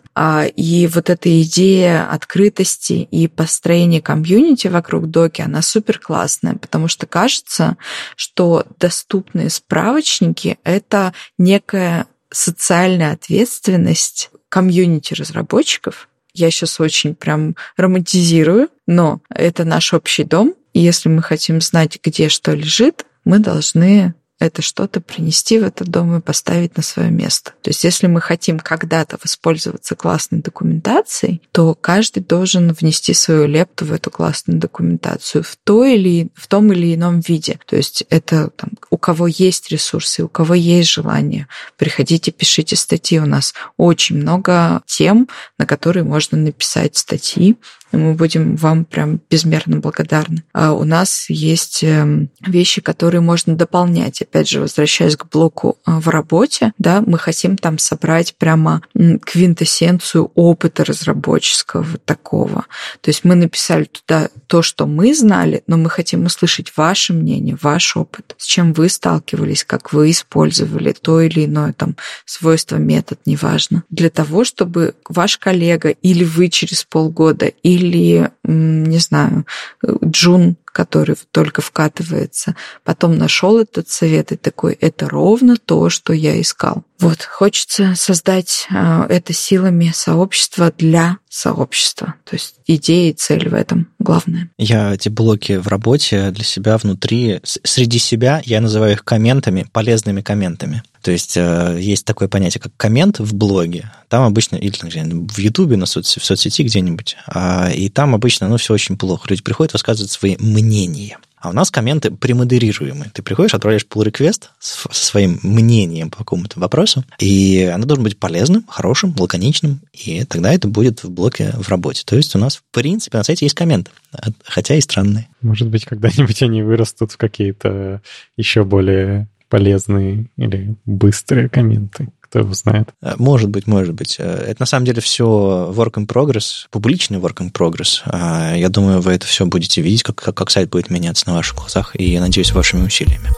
И вот эта идея открытости и построения комьюнити вокруг доки, она супер классная, потому что кажется, что доступные справочники — это некая социальная ответственность комьюнити разработчиков. Я сейчас очень прям романтизирую, но это наш общий дом, и если мы хотим знать, где что лежит, мы должны это что-то принести в этот дом и поставить на свое место. То есть если мы хотим когда-то воспользоваться классной документацией, то каждый должен внести свою лепту в эту классную документацию в том или ином виде. То есть это там, у кого есть ресурсы, у кого есть желание, приходите, пишите статьи. У нас очень много тем, на которые можно написать статьи. Мы будем вам прям безмерно благодарны. А у нас есть вещи, которые можно дополнять. Опять же, возвращаясь к блоку в работе, да, мы хотим там собрать прямо квинтэссенцию опыта разработческого вот такого. То есть мы написали туда то, что мы знали, но мы хотим услышать ваше мнение, ваш опыт, с чем вы сталкивались, как вы использовали то или иное там свойство, метод, неважно. Для того, чтобы ваш коллега или вы через полгода, или, не знаю, Джун, который только вкатывается, потом нашел этот совет и такой, это ровно то, что я искал. Вот, хочется создать это силами сообщества для сообщества. То есть идея и цель в этом главное. Я эти блоки в работе для себя внутри, среди себя, я называю их комментами, полезными комментами. То есть есть такое понятие, как коммент в блоге. Там обычно, или в Ютубе, в соцсети где-нибудь, и там обычно, все очень плохо. Люди приходят, высказывают свои мнения. А у нас комменты премодерируемые. Ты приходишь, отправляешь pull-request со своим мнением по какому-то вопросу, и оно должно быть полезным, хорошим, лаконичным, и тогда это будет в блоке в работе. То есть у нас, в принципе, на сайте есть комменты, хотя и странные. Может быть, когда-нибудь они вырастут в какие-то еще более полезные или быстрые комменты. Кто его знает. Может быть. Это на самом деле все work in progress, публичный work in progress. Я думаю, вы это все будете видеть, как сайт будет меняться на ваших глазах, и, я надеюсь, вашими усилиями.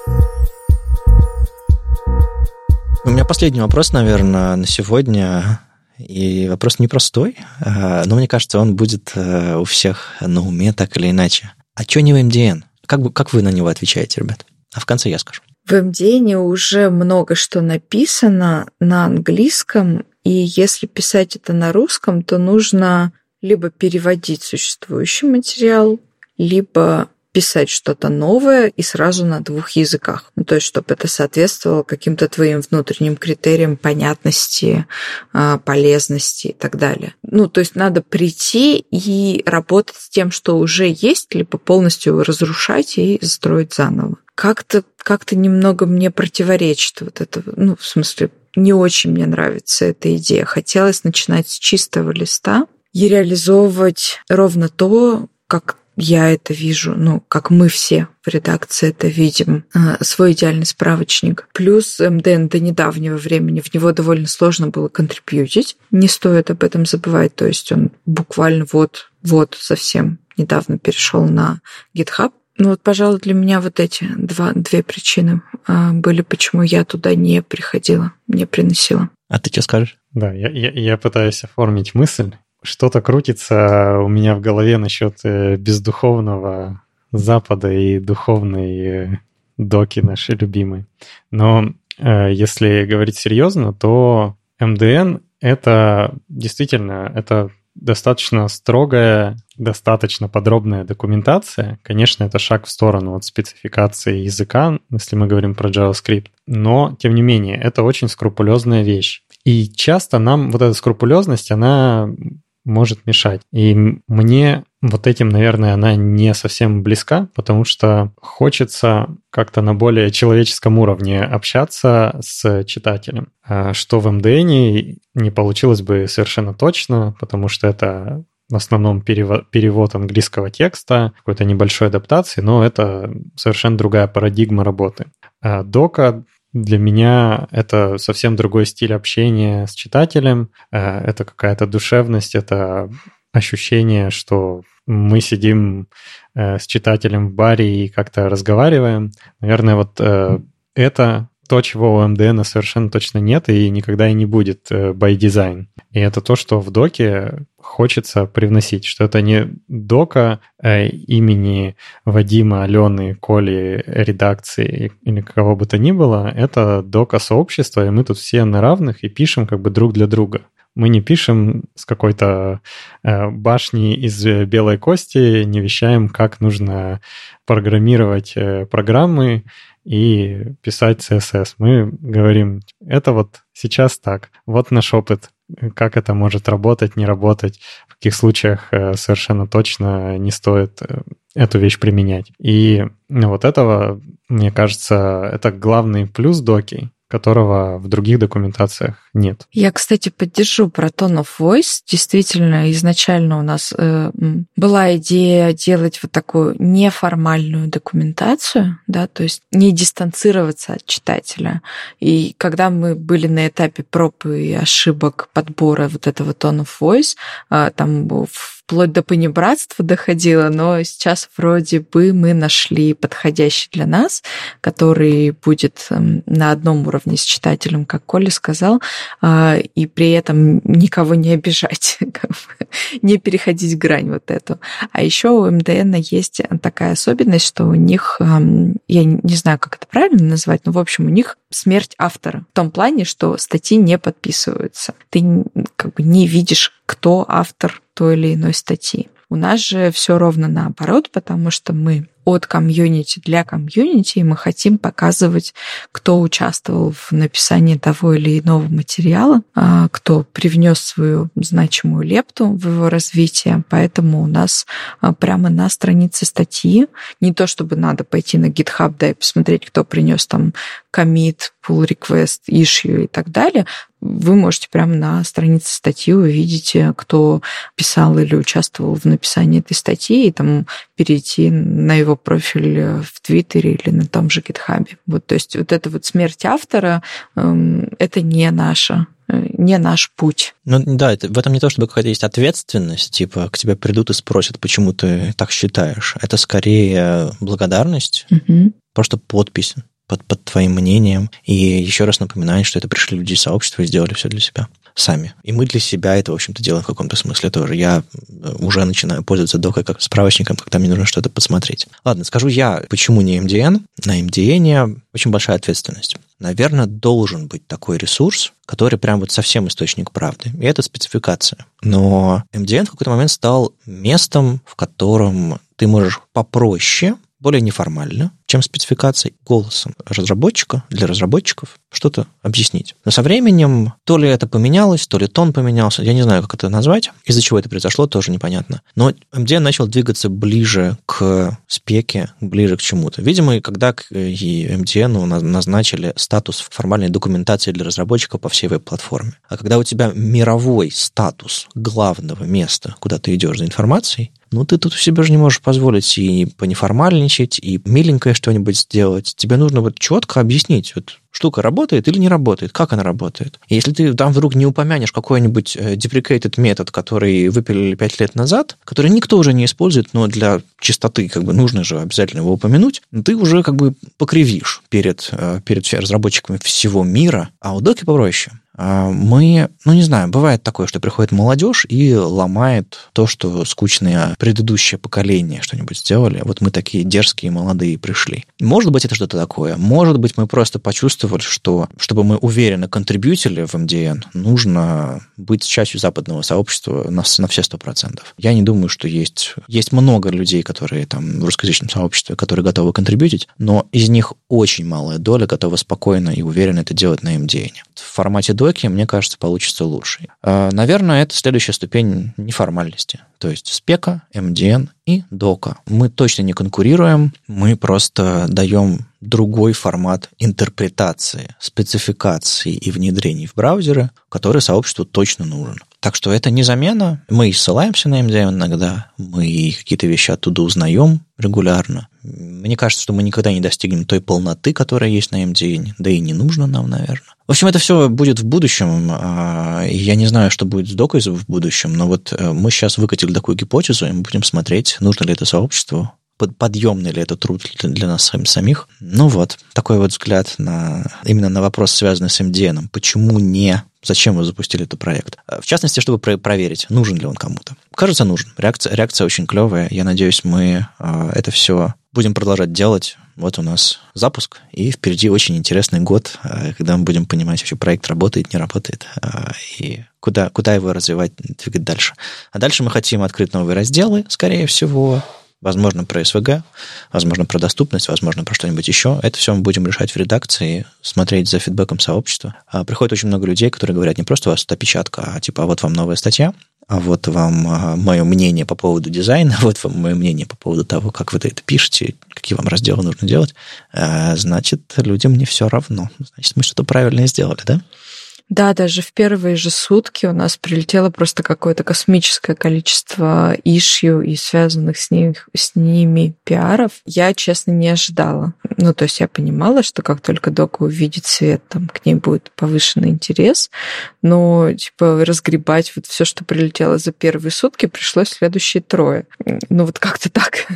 У меня последний вопрос, наверное, на сегодня. И вопрос непростой, но мне кажется, он будет у всех на уме так или иначе. А что не в MDN? Как вы на него отвечаете, ребят? а в конце я скажу. В MDN уже много что написано на английском, и если писать это на русском, то нужно либо переводить существующий материал, либо писать что-то новое и сразу на двух языках. Ну, то есть, чтобы это соответствовало каким-то твоим внутренним критериям понятности, полезности и так далее. Ну, то есть, надо прийти и работать с тем, что уже есть, либо полностью разрушать и строить заново. Как-то немного мне противоречит вот это, ну, в смысле, не очень мне нравится эта идея. Хотелось начинать с чистого листа и реализовывать ровно то, как я это вижу, ну, как мы все в редакции это видим, свой идеальный справочник. Плюс МДН до недавнего времени, в него довольно сложно было контрибьютить. Не стоит об этом забывать, то есть он буквально вот совсем недавно перешел на GitHub. Ну вот, пожалуй, для меня вот эти две причины были, почему я туда не приходила, не приносила. А ты что скажешь? Да, я пытаюсь оформить мысль. Что-то крутится у меня в голове насчет бездуховного Запада и духовной доки нашей любимой. Но если говорить серьезно, то МДН — это действительно это достаточно строгая, достаточно подробная документация. Конечно, это шаг в сторону от спецификации языка, если мы говорим про JavaScript. Но, тем не менее, это очень скрупулезная вещь. И часто нам вот эта скрупулезность, она может мешать. И мне вот этим, наверное, она не совсем близка, потому что хочется как-то на более человеческом уровне общаться с читателем, что в МДН не получилось бы совершенно точно, потому что это в основном перевод английского текста, какой-то небольшой адаптации, но это совершенно другая парадигма работы. Дока для меня это совсем другой стиль общения с читателем, это какая-то душевность, это ощущение, что мы сидим с читателем в баре и как-то разговариваем. Наверное, вот это то, чего у МДН совершенно точно нет и никогда и не будет by design. И это то, что в доке хочется привносить, что это не дока имени Вадима, Алены, Коли, редакции или кого бы то ни было, это дока сообщества, и мы тут все на равных и пишем как бы друг для друга. Мы не пишем с какой-то башни из белой кости, не вещаем, как нужно программировать программы и писать CSS. Мы говорим, это вот сейчас так, вот наш опыт, как это может работать, не работать, в каких случаях совершенно точно не стоит эту вещь применять. И вот этого, мне кажется, это главный плюс доки, которого в других документациях нет. Я, кстати, поддержу про Tone of Voice. Действительно, изначально у нас была идея делать вот такую неформальную документацию, да, то есть не дистанцироваться от читателя. И когда мы были на этапе проб и ошибок подбора вот этого Tone of Voice, там вплоть до понебратства доходило, но сейчас вроде бы мы нашли подходящий для нас, который будет на одном уровне с читателем, как Коля сказал, и при этом никого не обижать, как бы, не переходить грань вот эту. А еще у МДН есть такая особенность, что у них, я не знаю, как это правильно назвать, но, в общем, у них смерть автора в том плане, что статьи не подписываются. Ты как бы не видишь, кто автор той или иной статьи. У нас же все ровно наоборот, потому что мы от комьюнити для комьюнити, и мы хотим показывать, кто участвовал в написании того или иного материала, кто привнес свою значимую лепту в его развитие. Поэтому у нас прямо на странице статьи, не то чтобы надо пойти на GitHub, да, и посмотреть, кто принес там commit, pull request, issue и так далее, вы можете прямо на странице статьи увидеть, кто писал или участвовал в написании этой статьи, и там перейти на его профиль в Твиттере или на том же Гитхабе. Вот, то есть вот эта вот смерть автора – это не наш путь. Ну да, в этом не то, чтобы какая-то есть ответственность, типа к тебе придут и спросят, почему ты так считаешь. Это скорее благодарность, просто подпись. под твоим мнением. И еще раз напоминаю, что это пришли люди из сообщества и сделали все для себя сами. И мы для себя это, в общем-то, делаем в каком-то смысле тоже. Я уже начинаю пользоваться Docker как справочником, когда мне нужно что-то подсмотреть. Ладно, скажу я, почему не MDN? На MDN очень большая ответственность. Наверное, должен быть такой ресурс, который прям вот совсем источник правды. И это спецификация. Но MDN в какой-то момент стал местом, в котором ты можешь попроще, более неформально, чем спецификацией, голосом разработчика, для разработчиков что-то объяснить. Но со временем то ли это поменялось, то ли тон поменялся, я не знаю, как это назвать, из-за чего это произошло, тоже непонятно. Но MDN начал двигаться ближе к спеке, ближе к чему-то. Видимо, когда к MDN назначили статус формальной документации для разработчика по всей веб-платформе. А когда у тебя мировой статус главного места, куда ты идешь за информацией, ну, ты тут себе же не можешь позволить и понеформальничать, и миленькое что-нибудь сделать. Тебе нужно вот четко объяснить, вот штука работает или не работает, как она работает. И если ты там вдруг не упомянешь какой-нибудь deprecated метод, который выпилили 5 лет назад, который никто уже не использует, но для чистоты как бы нужно же обязательно его упомянуть, ты уже как бы покривишь перед разработчиками всего мира, а у доки попроще. Мы, ну не знаю, бывает такое, что приходит молодежь и ломает то, что скучное предыдущее поколение что-нибудь сделали. Вот мы такие дерзкие, молодые пришли. Может быть, это что-то такое. Может быть, мы просто почувствовали, что, чтобы мы уверенно контрибьютили в MDN, нужно быть частью западного сообщества на все 100%. Я не думаю, что есть много людей, которые там в русскоязычном сообществе, которые готовы контрибьютить, но из них очень малая доля готова спокойно и уверенно это делать на MDN. В формате доки, мне кажется, получится лучше. Наверное, это следующая ступень неформальности. То есть спека, MDN и дока. Мы точно не конкурируем, мы просто даем другой формат интерпретации, спецификации и внедрений в браузеры, который сообществу точно нужен. Так что это не замена. Мы ссылаемся на MDN иногда, мы какие-то вещи оттуда узнаем регулярно. Мне кажется, что мы никогда не достигнем той полноты, которая есть на MDN, да и не нужно нам, наверное. В общем, это все будет в будущем. Я не знаю, что будет с докой в будущем, но вот мы сейчас выкатили такую гипотезу, и мы будем смотреть, нужно ли это сообществу, подъемный ли это труд для нас самих. Ну вот, такой вот взгляд именно на вопрос, связанный с MDN. Почему не... Зачем вы запустили этот проект? В частности, чтобы проверить, нужен ли он кому-то. Кажется, нужен. Реакция очень клевая. Я надеюсь, мы это все будем продолжать делать. Вот у нас запуск, и впереди очень интересный год, когда мы будем понимать, вообще проект работает, не работает, и куда его развивать, двигать дальше. А дальше мы хотим открыть новые разделы, скорее всего, возможно, про СВГ, возможно, про доступность, возможно, про что-нибудь еще. Это все мы будем решать в редакции, смотреть за фидбэком сообщества. Приходит очень много людей, которые говорят не просто у вас опечатка, а типа, а вот вам новая статья, а вот вам мое мнение по поводу дизайна, вот вам мое мнение по поводу того, как вы это пишете, какие вам разделы нужно делать. Значит, людям не все равно. Значит, мы что-то правильное сделали, да? Да, даже в первые же сутки у нас прилетело просто какое-то космическое количество ишью и связанных с ними пиаров. Я, честно, не ожидала. Ну, то есть я понимала, что как только дока увидит свет, там к ней будет повышенный интерес, но, типа, разгребать вот все, что прилетело за первые сутки, пришлось следующие трое. Ну, вот как-то так.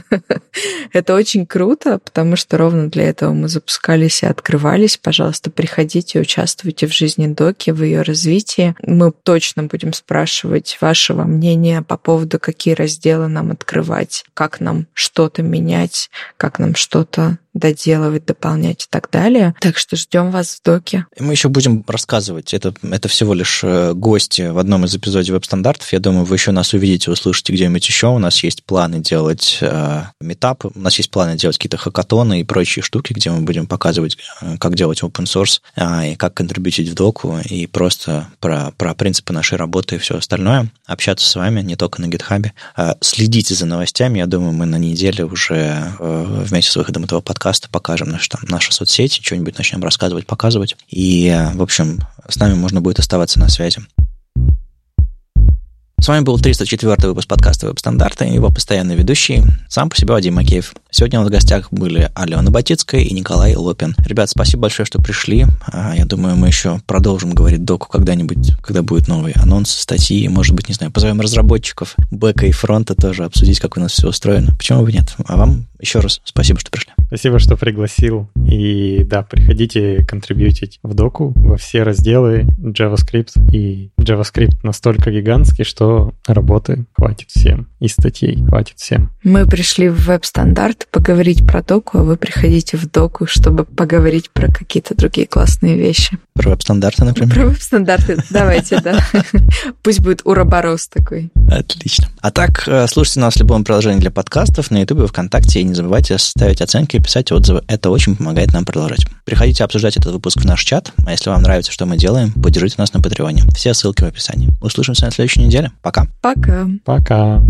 Это очень круто, потому что ровно для этого мы запускались и открывались. Пожалуйста, приходите, участвуйте в жизни доки, в ее развитии. Мы точно будем спрашивать вашего мнения по поводу, какие разделы нам открывать, как нам что-то менять, как нам что-то доделывать, дополнять и так далее. Так что ждем вас в доке. И мы еще будем рассказывать. Это всего лишь гости в одном из эпизодов веб-стандартов. Я думаю, вы еще нас увидите, услышите где-нибудь еще. У нас есть планы делать митапы, у нас есть планы делать какие-то хакатоны и прочие штуки, где мы будем показывать, как делать open source и как контрибьютить в доку, и просто про принципы нашей работы и все остальное. Общаться с вами не только на GitHub. Следите за новостями. Я думаю, мы на неделе уже вместе с выходом этого подкаста покажем наши соцсети, что-нибудь начнем рассказывать, показывать. И, в общем, с нами можно будет оставаться на связи. С вами был 304-й выпуск подкаста «Веб-стандарты» и его постоянный ведущий, сам по себе Вадим Макеев. Сегодня у нас в гостях были Алёна Батицкая и Николай Лопин. Ребят, спасибо большое, что пришли. Я думаю, мы еще продолжим говорить доку когда-нибудь, когда будет новый анонс, статьи, может быть, не знаю, позовем разработчиков бэка и фронта тоже обсудить, как у нас все устроено. Почему бы нет? А вам еще раз спасибо, что пришли. Спасибо, что пригласил. И да, приходите контрибьютить в доку во все разделы JavaScript. И JavaScript настолько гигантский, что работы хватит всем. И статей хватит всем. Мы пришли в веб-стандарт поговорить про доку, а вы приходите в доку, чтобы поговорить про какие-то другие классные вещи. Про веб-стандарты, например? Про веб-стандарты, давайте, да. Пусть будет уроборос такой. Отлично. А так, слушайте нас в любом приложении для подкастов, на YouTube и ВКонтакте, и не забывайте ставить оценки и писать отзывы. Это очень помогает нам продолжать. Приходите обсуждать этот выпуск в наш чат, а если вам нравится, что мы делаем, поддержите нас на Патреоне. Все ссылки в описании. Услышимся на следующей неделе. Пока. Пока. Пока.